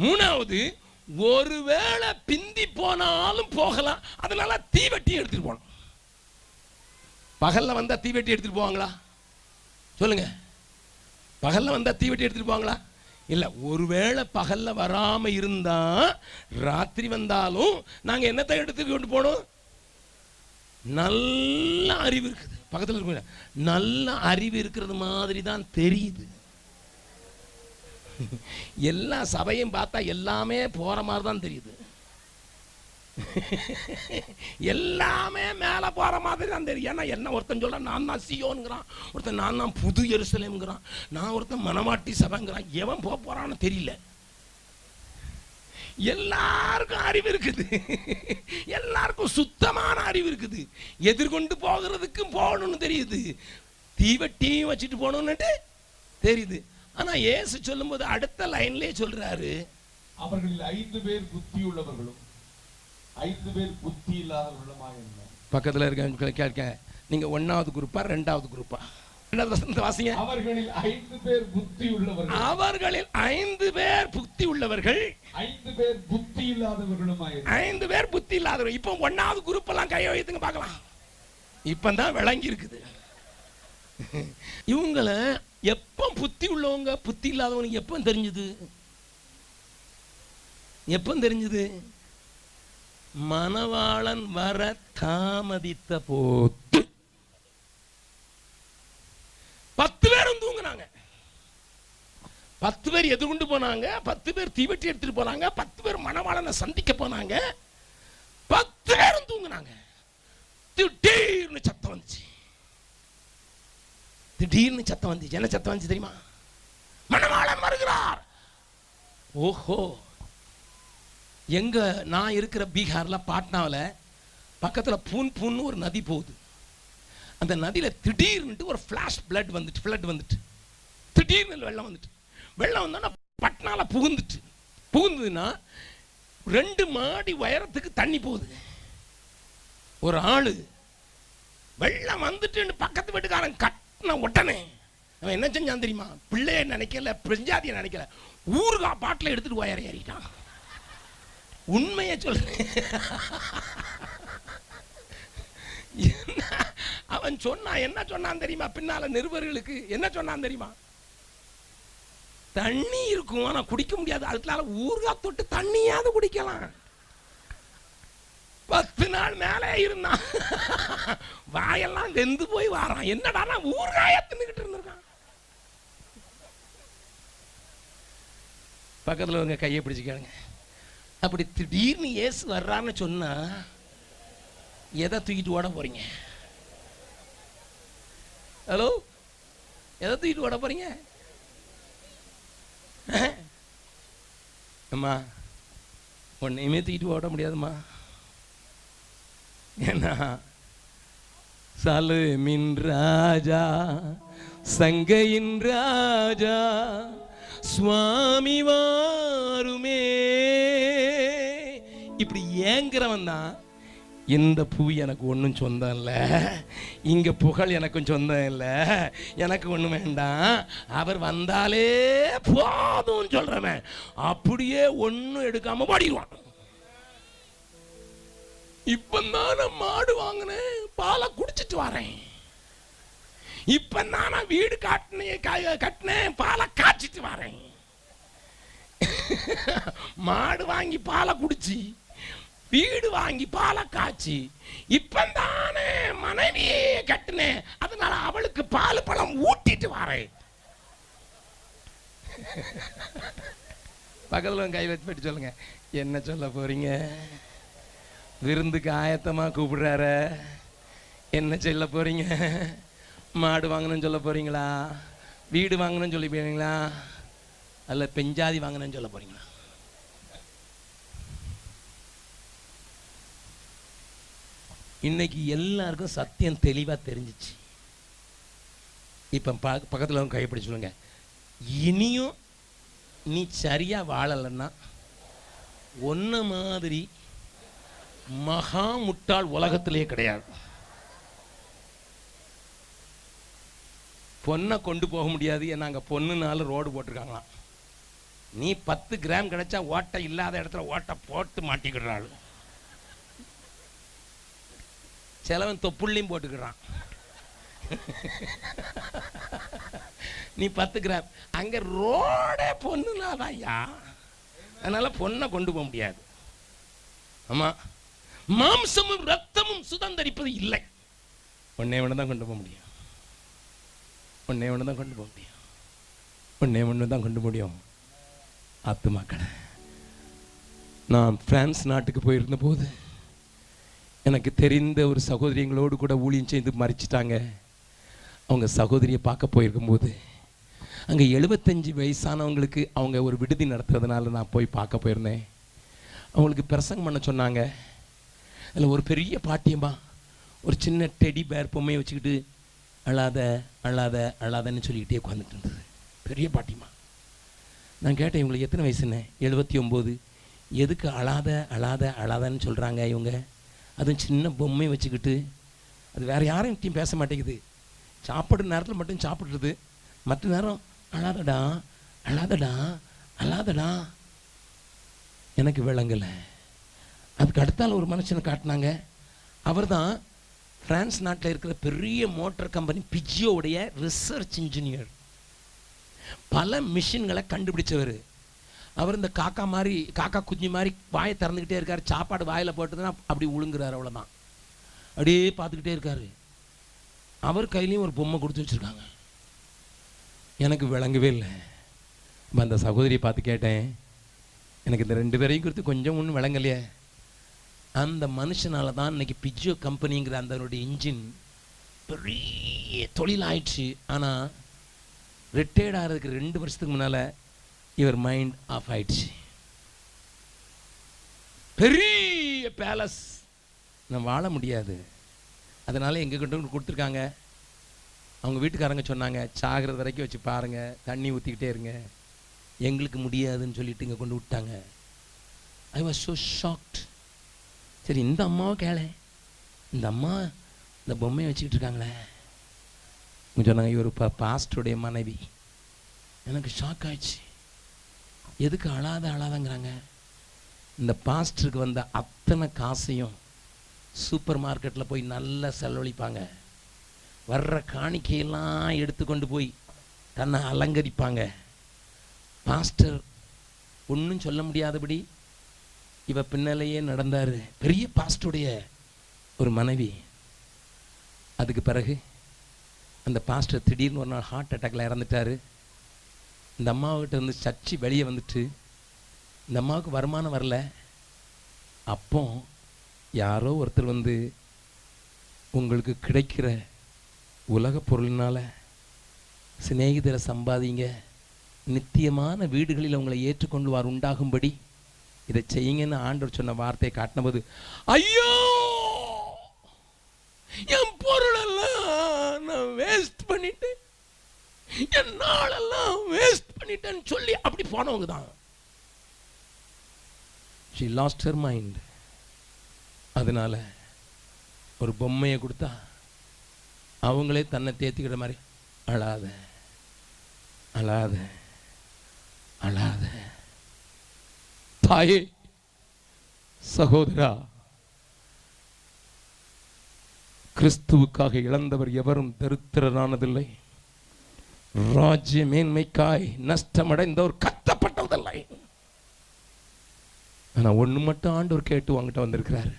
மூணாவது, ஒருவேளை பிந்தி போனாலும் போகலாம், அதனால தீவெட்டி எடுத்துட்டு போகணும். பகல்ல வந்தா தீவெட்டி எடுத்துட்டு போவாங்களா? சொல்லுங்க, பகல்ல வந்தா தீவெட்டி எடுத்துட்டு போவாங்களா? இல்ல. ஒருவேளை பகல்ல வராம இருந்தா ராத்திரி வந்தாலும் நாங்க என்னத்தை எடுத்துட்டு கொண்டு போனோம்? நல்ல அறிவு இருக்குது. பக்கத்தில் இருக்கு, நல்ல அறிவு இருக்கிறது மாதிரி தான் தெரியுது. எல்லா சபையும் பார்த்தா எல்லாமே போற மாதிரி தான் தெரியுது. எல்லாமே மேல போற மாதிரி தான் தெரியும். என்ன ஒருத்தன் சொல்ல நான் தான் சியோன்கிறான், ஒருத்தன் நான் தான் புது எருசலேம்ங்கிறான், நான் ஒருத்தன் மனவாட்டி சபைங்கிறான். எவன் போக போறான்னு தெரியல. எல்லாருக்கும் அறிவு இருக்குது, எல்லாருக்கும் சுத்தமான அறிவு இருக்குது. எதிர்கொண்டு போகிறதுக்கும் போகணும்னு தெரியுது, தீவட்டியும் வச்சுட்டு போகணும்னுட்டு தெரியுது. ஆனா இயேசு சொல்லும்போது அடுத்த லைன்லயே சொல்றாரு, அவர்களில் ஐந்து பேர் புத்தி உள்ளவர்களும் ஐந்து பேர் புத்தி இல்லாதவர்களும். பக்கத்துல இருக்க நீங்க ஒன்னாவது குரூப்பா ரெண்டாவது குரூப்பா? வாசிங்க, அவர்களில் ஐந்து பேர் புத்தி உள்ளவர்கள் அவர்களில் ஐந்து பேர் புத்தி உள்ளவர்கள் ஐந்து பேர் புத்தி இல்லாதவர்களும் ஐந்து பேர் புத்தி இல்லாதவர்கள். இப்போ ஒன்னாவது குரூப் எல்லாம் கையை வைத்துங்க பார்க்கலாம். இப்பதான் விளங்கி இருக்குது. இவங்களை எப்போ புத்தி உள்ளவங்க புத்தி இல்லாதவனுக்கு எப்போ தெரிஞ்சது? எப்போ தெரிஞ்சது? மணவாளன் வர தாமதித்த போது. பேர் எதிர்கொண்டு போனாங்க, பத்து பேர் தீவெட்டி எடுத்துட்டு போனாங்க, பத்து பேர் மணவாளனை சந்திக்க போனாங்க, பத்து பேரும் தூங்குனாங்க. திடீர்னு சத்தம் வந்துச்சு, திடீர்னு சத்தம் வந்துச்சு. என்ன சத்தம் வந்துச்சு தெரியுமா? மணவாளன் வருகிறார். ஓஹோ, எங்க நான் இருக்கிற பீகார்ல பாட்னாவில் பக்கத்துல பூன் பூன்னு ஒரு நதி போகுது. அந்த நதியில திடீர்னு ஒரு ஃபிளாஷ் பிளட் வந்துட்டு பிளட் வந்துட்டு திடீர்னு வெள்ளம் வந்துட்டு. வெள்ளம் வந்தோன்னா பட்னால புகுந்துட்டு, புகுந்ததுன்னா ரெண்டு மாடி உயரத்துக்கு தண்ணி போகுது. ஒரு ஆளு வெள்ளம் வந்துட்டு பக்கத்து வீட்டுக்காரன் கட்டின உடனே அவன் என்ன செஞ்சான் தெரியுமா? பிள்ளைய நினைக்கல, பெஞ்சாதிய நினைக்கல, ஊருகா பாட்டில் எடுத்துட்டு உயர ஏறிட்டான். உண்மையை சொல்றேன், அவன் சொன்னா என்ன சொன்னான் தெரியுமா? பின்னால நிருபர்களுக்கு என்ன சொன்னான் தெரியுமா? தண்ணி இருக்கும் ஆனா குடிக்க முடியாது, அதுக்குள்ள ஊர்கா தொட்டு தண்ணியாவது குடிக்கலாம். பத்து நாள் மேலே இருந்தான், வாயெல்லாம் வெந்து போய் வாரான். என்னடா ஊர்காய தின்னுகிட்டு இருந்திருக்கான். பக்கத்தில் உங்க கையை பிடிச்சிக்கானுங்க. அப்படி திடீர்னு ஏசு வர்றான்னு சொன்னா எதை தூக்கிட்டு ஓட போறீங்க? ஹலோ, எதை தூக்கிட்டு ஓட போறீங்க? அம்மா, ஒன்னையுமே தூக்கிட்டு ஓட முடியாதுமா. ஏன்னா சலுமின் ராஜா, சங்கையின் ராஜா, சுவாமி வாருமே, இப்படி ஏங்குறவன் தான் இந்த புவி எனக்கு ஒன்றும் சொந்தம் இல்லை, இங்கே புகழ் எனக்கும் சொந்தம் இல்லை, எனக்கு ஒன்றும் வேண்டாம், அவர் வந்தாலே போதும்னு சொல்கிறவன் அப்படியே ஒன்றும் எடுக்காமல் பாடிடுவான். இப்பந்தான் நான் மாடு வாங்கினேன், பாலை குடிச்சிட்டு வரேன், இப்பந்தான் நான் வீடு காட்டினேன் கட்டினேன், பாலை காய்ச்சிட்டு வரேன். மாடு வாங்கி பாலை குடிச்சு, வீடு வாங்கி பாலை காய்ச்சி, இப்பந்தானே மனைவியே கட்டினேன், அதனால அவளுக்கு பால் பழம் ஊட்டிட்டு வரேன். பக்கத்தில் கை வச்சு போயிட்டு சொல்லுங்க, என்ன சொல்ல போறீங்க? விருந்துக்கு ஆயத்தமா கூப்பிடுறார, என்ன சொல்ல போறீங்க? மாடு வாங்கணும்னு சொல்ல போறீங்களா? வீடு வாங்கணும்னு சொல்லி போறீங்களா? அல்ல பெஞ்சாதி வாங்கணும்னு சொல்ல போறீங்களா? இன்னைக்கு எல்லாருக்கும் சத்தியம் தெளிவாக தெரிஞ்சிச்சு. இப்போ ப பக்கத்தில் கைப்பிடி சொல்லுங்க, இனியும் நீ சரியாக வாழலைன்னா ஒன்று மாதிரி மகா முட்டாள் உலகத்திலே கிடையாது. பொண்ணை கொண்டு போக முடியாது, ஏன்னா அங்கே பொண்ணுனாலும் ரோடு போட்டிருக்காங்களாம். நீ பத்து கிராம் கிடைச்சா ஓட்டை இல்லாத இடத்துல ஓட்டை போட்டு மாட்டிக்கிடுறாள். சிலவன் தொப்புள்ளையும் போட்டுக்கிறான். நீ பத்து கிராம், அங்கே ரோடே பொண்ணுனாதான் ஐயா, அதனால பொண்ணை கொண்டு போக முடியாது. ஆமாம், மாம்சமும் ரத்தமும் சுதந்தரிப்பது இல்லை. ஒன்னே ஒன்று தான் கொண்டு போக முடியும், ஒன்னே ஒன்று தான் கொண்டு போக முடியும், ஒன்னே ஒன்று தான் கொண்டு முடியும். ஆத்துமாக்களை நான் பிரான்ஸ் நாட்டுக்கு போயிருந்த போது எனக்கு தெரிந்த ஒரு சகோதரிங்களோடு கூட ஊழியம் செய்து மறிச்சிட்டாங்க. அவங்க சகோதரியை பார்க்க போயிருக்கும்போது அங்கே எழுபத்தஞ்சி வயசானவங்களுக்கு அவங்க ஒரு விடுதி நடத்துறதுனால நான் போய் பார்க்க போயிருந்தேன். அவங்களுக்கு பிரசங்கம் பண்ண சொன்னாங்க. அதில் ஒரு பெரிய பாட்டியம்மா ஒரு சின்ன டெடி பேர் பொம்மையை வச்சுக்கிட்டு அழாத அழாத அழாதன்னு சொல்லிக்கிட்டே உட்காந்துட்டு இருந்தது. பெரிய பாட்டியம்மா. நான் கேட்டேன், இவங்களுக்கு எத்தனை வயசுன்னு? எழுபத்தி ஒம்பது. எதுக்கு அழாத அழாத அழாதன்னு சொல்கிறாங்க இவங்க? அதுவும் சின்ன பொம்மையை வச்சுக்கிட்டு. அது வேறு யாரையும் பேச மாட்டேங்குது, சாப்பிட்ற நேரத்தில் மட்டும் சாப்பிட்றது, மற்ற நேரம் அழாதடா அழாதடா அழாதடா. எனக்கு விளங்கலை. அதுக்கு அடுத்தால் ஒரு மனுஷனை காட்டினாங்க. அவர் தான் ஃப்ரான்ஸ் நாட்டில் இருக்கிற பெரிய மோட்டார் கம்பெனி பிஜியோடைய ரிசர்ச் இன்ஜினியர், பல மிஷின்களை கண்டுபிடிச்சவர். அவர் இந்த காக்கா மாதிரி காக்கா குஞ்சு மாதிரி வாயை திறந்துக்கிட்டே இருக்கார். சாப்பாடு வாயில் போட்டதுன்னா அப்படி விழுங்குறாரு, அவ்வளோதான். அப்படியே பார்த்துக்கிட்டே இருக்கார். அவர் கையிலையும் ஒரு பொம்மை கொடுத்து வச்சுருக்காங்க. எனக்கு விளங்கவே இல்லை. இப்போ அந்த சகோதரியை பார்த்து கேட்டேன், எனக்கு இந்த ரெண்டு பேரையும் குறித்து கொஞ்சம் ஒன்றும் விளங்கலையே, அந்த மனுஷனால் தான் இன்றைக்கி பிஜோ கம்பெனிங்கிற அந்தனுடைய இன்ஜின் பெரிய தொழில் ஆயிடுச்சு. ஆனால் ரிட்டையர்ட் ஆகிறதுக்கு ரெண்டு வருஷத்துக்கு முன்னால் இவர் மைண்ட் ஆஃப் ஆயிடுச்சு. பெரிய பேலஸ், நம்ம வாழ முடியாது, அதனால் எங்ககிட்ட கொடுத்துருக்காங்க. அவங்க வீட்டுக்காரங்க சொன்னாங்க, சாகிறது வரைக்கும் வச்சு பாருங்கள், தண்ணி ஊற்றிக்கிட்டே இருங்க, எங்களுக்கு முடியாதுன்னு சொல்லிட்டு இங்கே கொண்டு விட்டாங்க. I was so shocked. சரி, இந்த அம்மாவை கேளே, இந்த அம்மா இந்த பொம்மையை வச்சுக்கிட்டு இருக்காங்களே. இங்கே சொன்னாங்க, இவர் இப்போ பாஸ்டருடைய மனைவி. எனக்கு ஷாக் ஆயிடுச்சு. எதுக்கு அழாத அழாதங்கிறாங்க? இந்த பாஸ்டருக்கு வந்த அத்தனை காசையும் சூப்பர் மார்க்கெட்டில் போய் நல்லா செலவழிப்பாங்க, வர்ற காணிக்கையெல்லாம் எடுத்துக்கொண்டு போய் தன்னை அலங்கரிப்பாங்க. பாஸ்டர் ஒன்றும் சொல்ல முடியாதபடி இவ பின்னாலேயே நடந்தார், பெரிய பாஸ்டருடைய ஒரு மனைவி. அதுக்கு பிறகு அந்த பாஸ்டர் திடீர்னு ஒரு நாள் ஹார்ட் அட்டாக்ல இறந்துட்டார். இந்த அம்மாவுக்கிட்ட இருந்து சர்ச்சி வெளியே வந்துட்டு, இந்த அம்மாவுக்கு வருமானம் வரல. அப்போ யாரோ ஒருத்தர் வந்து, உங்களுக்கு கிடைக்கிற உலக பொருளினால் சிநேகிதரை சம்பாதிங்க, நித்தியமான வீடுகளில் உங்களை ஏற்றுக்கொள்வார் உண்டாகும்படி இதை செய்யுங்கன்னு ஆண்டவர் சொன்ன வார்த்தையை காட்டின போது, ஐயோ என் பொருளெல்லாம் நான் வேஸ்ட் பண்ணிட்டேன், என் நாளெல்லாம் வேஸ்ட் பண்ணிட்டேன்னு சொல்லி அப்படி போனவங்க தான். She lost her mind. அதனால் ஒரு பொம்மையை கொடுத்தா அவங்களே தன்னை தேத்திக்கிற மாதிரி, அழாத அழாத அழாத தாயே சகோதரா, கிறிஸ்துவுக்காக இழந்தவர் எவரும் தரித்திரரானதில்லை, ராஜ்ய மேன்மைக்காய் நஷ்டமடைந்தவர் கத்தப்பட்டதில்லை. ஆனால் ஒன்று மட்டும் ஆண்டவர் கேட்டு வாங்கிட்ட வந்திருக்கிறார்,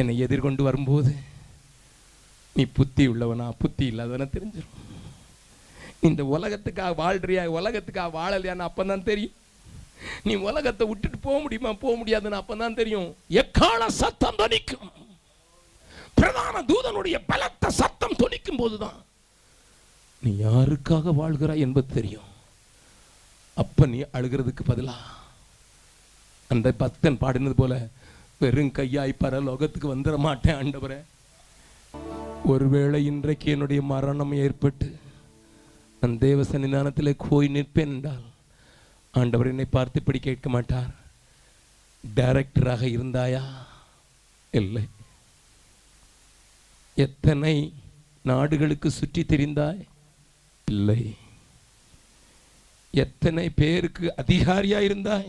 என்னை எதிர்கொண்டு வரும்போது நீ புத்தி உள்ளவனா புத்தி இல்லாதவனா தெரிஞ்சிடும், இந்த உலகத்துக்காக வாழ்றியா உலகத்துக்காக வாழலையான்னு அப்போ தான் தெரியும், நீ உலகத்தை விட்டுட்டு போக முடியுமா போக முடியாதுன்னு அப்போ தான் தெரியும். எக்கால சத்தம் தொனிக்கும், பிரதான தூதனுடைய பலத்த சத்தம் தொனிக்கும் போதுதான் நீ யாருக்காக வாழ்கிறாய் என்பது தெரியும். அப்போ நீ அழுகிறதுக்கு பதிலாக அந்த பக்தன் பாடினது போல, வெறும் கையாய் பரலோகத்துக்கு வந்துட மாட்டேன் ஆண்டவரே, ஒருவேளை இன்றைக்கு என்னுடைய மரணம் ஏற்பட்டு நான் தேவ சன்னிதானத்தில் போய் நிற்பேன் என்றால் ஆண்டவர் என்னை பார்த்து இப்படி கேட்க மாட்டார், டைரக்டராக இருந்தாயா? இல்லை. எத்தனை நாடுகளுக்கு சுற்றி தெரிந்தாய்? இல்லை. எத்தனை பேருக்கு அதிகாரியா இருந்தாய்?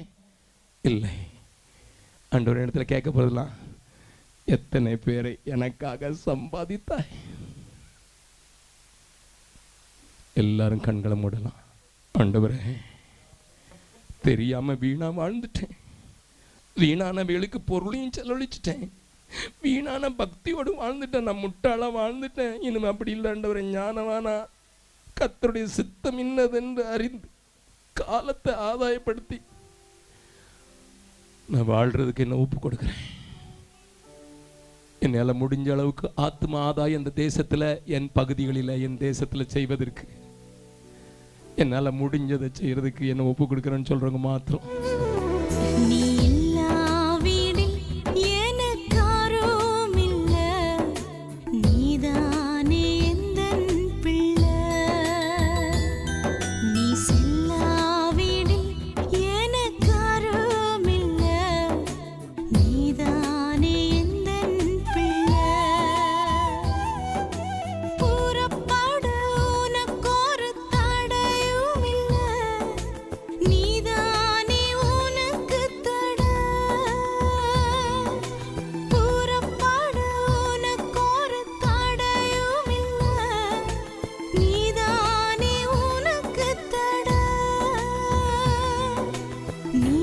இல்லை. ஆண்டவர் இடத்துல கேட்க போறதெல்லாம், எத்தனை பேரை எனக்காக சம்பாதித்தாய்? எல்லாரும் கண்களை மூடலாம். ஆண்டவரே, தெரியாம வீணா வாழ்ந்துட்டேன், வீணான வேலுக்கு பொருளையும் செலவழிச்சிட்டேன், வீணான பக்தியோடு வாழ்ந்துட்டேன், நான் முட்டாள வாழ்ந்துட்டேன், இனிமே அப்படி இல்லை ஆண்டவரே, ஞானவானா கர்த்தருடைய சித்தம் இன்னதென்று அறிந்து காலத்தை ஆதாயப்படுத்தி நான் வாழ்கிறதுக்கு என்ன ஒப்பு கொடுக்குறேன், என்னால் முடிஞ்ச அளவுக்கு ஆத்ம ஆதாயம் இந்த தேசத்தில் என் பகுதிகளில் என் தேசத்தில் செய்வதற்கு என்னால் முடிஞ்சதை செய்கிறதுக்கு என்ன ஒப்பு கொடுக்குறேன்னு சொல்கிறவங்க மாத்திரம். No.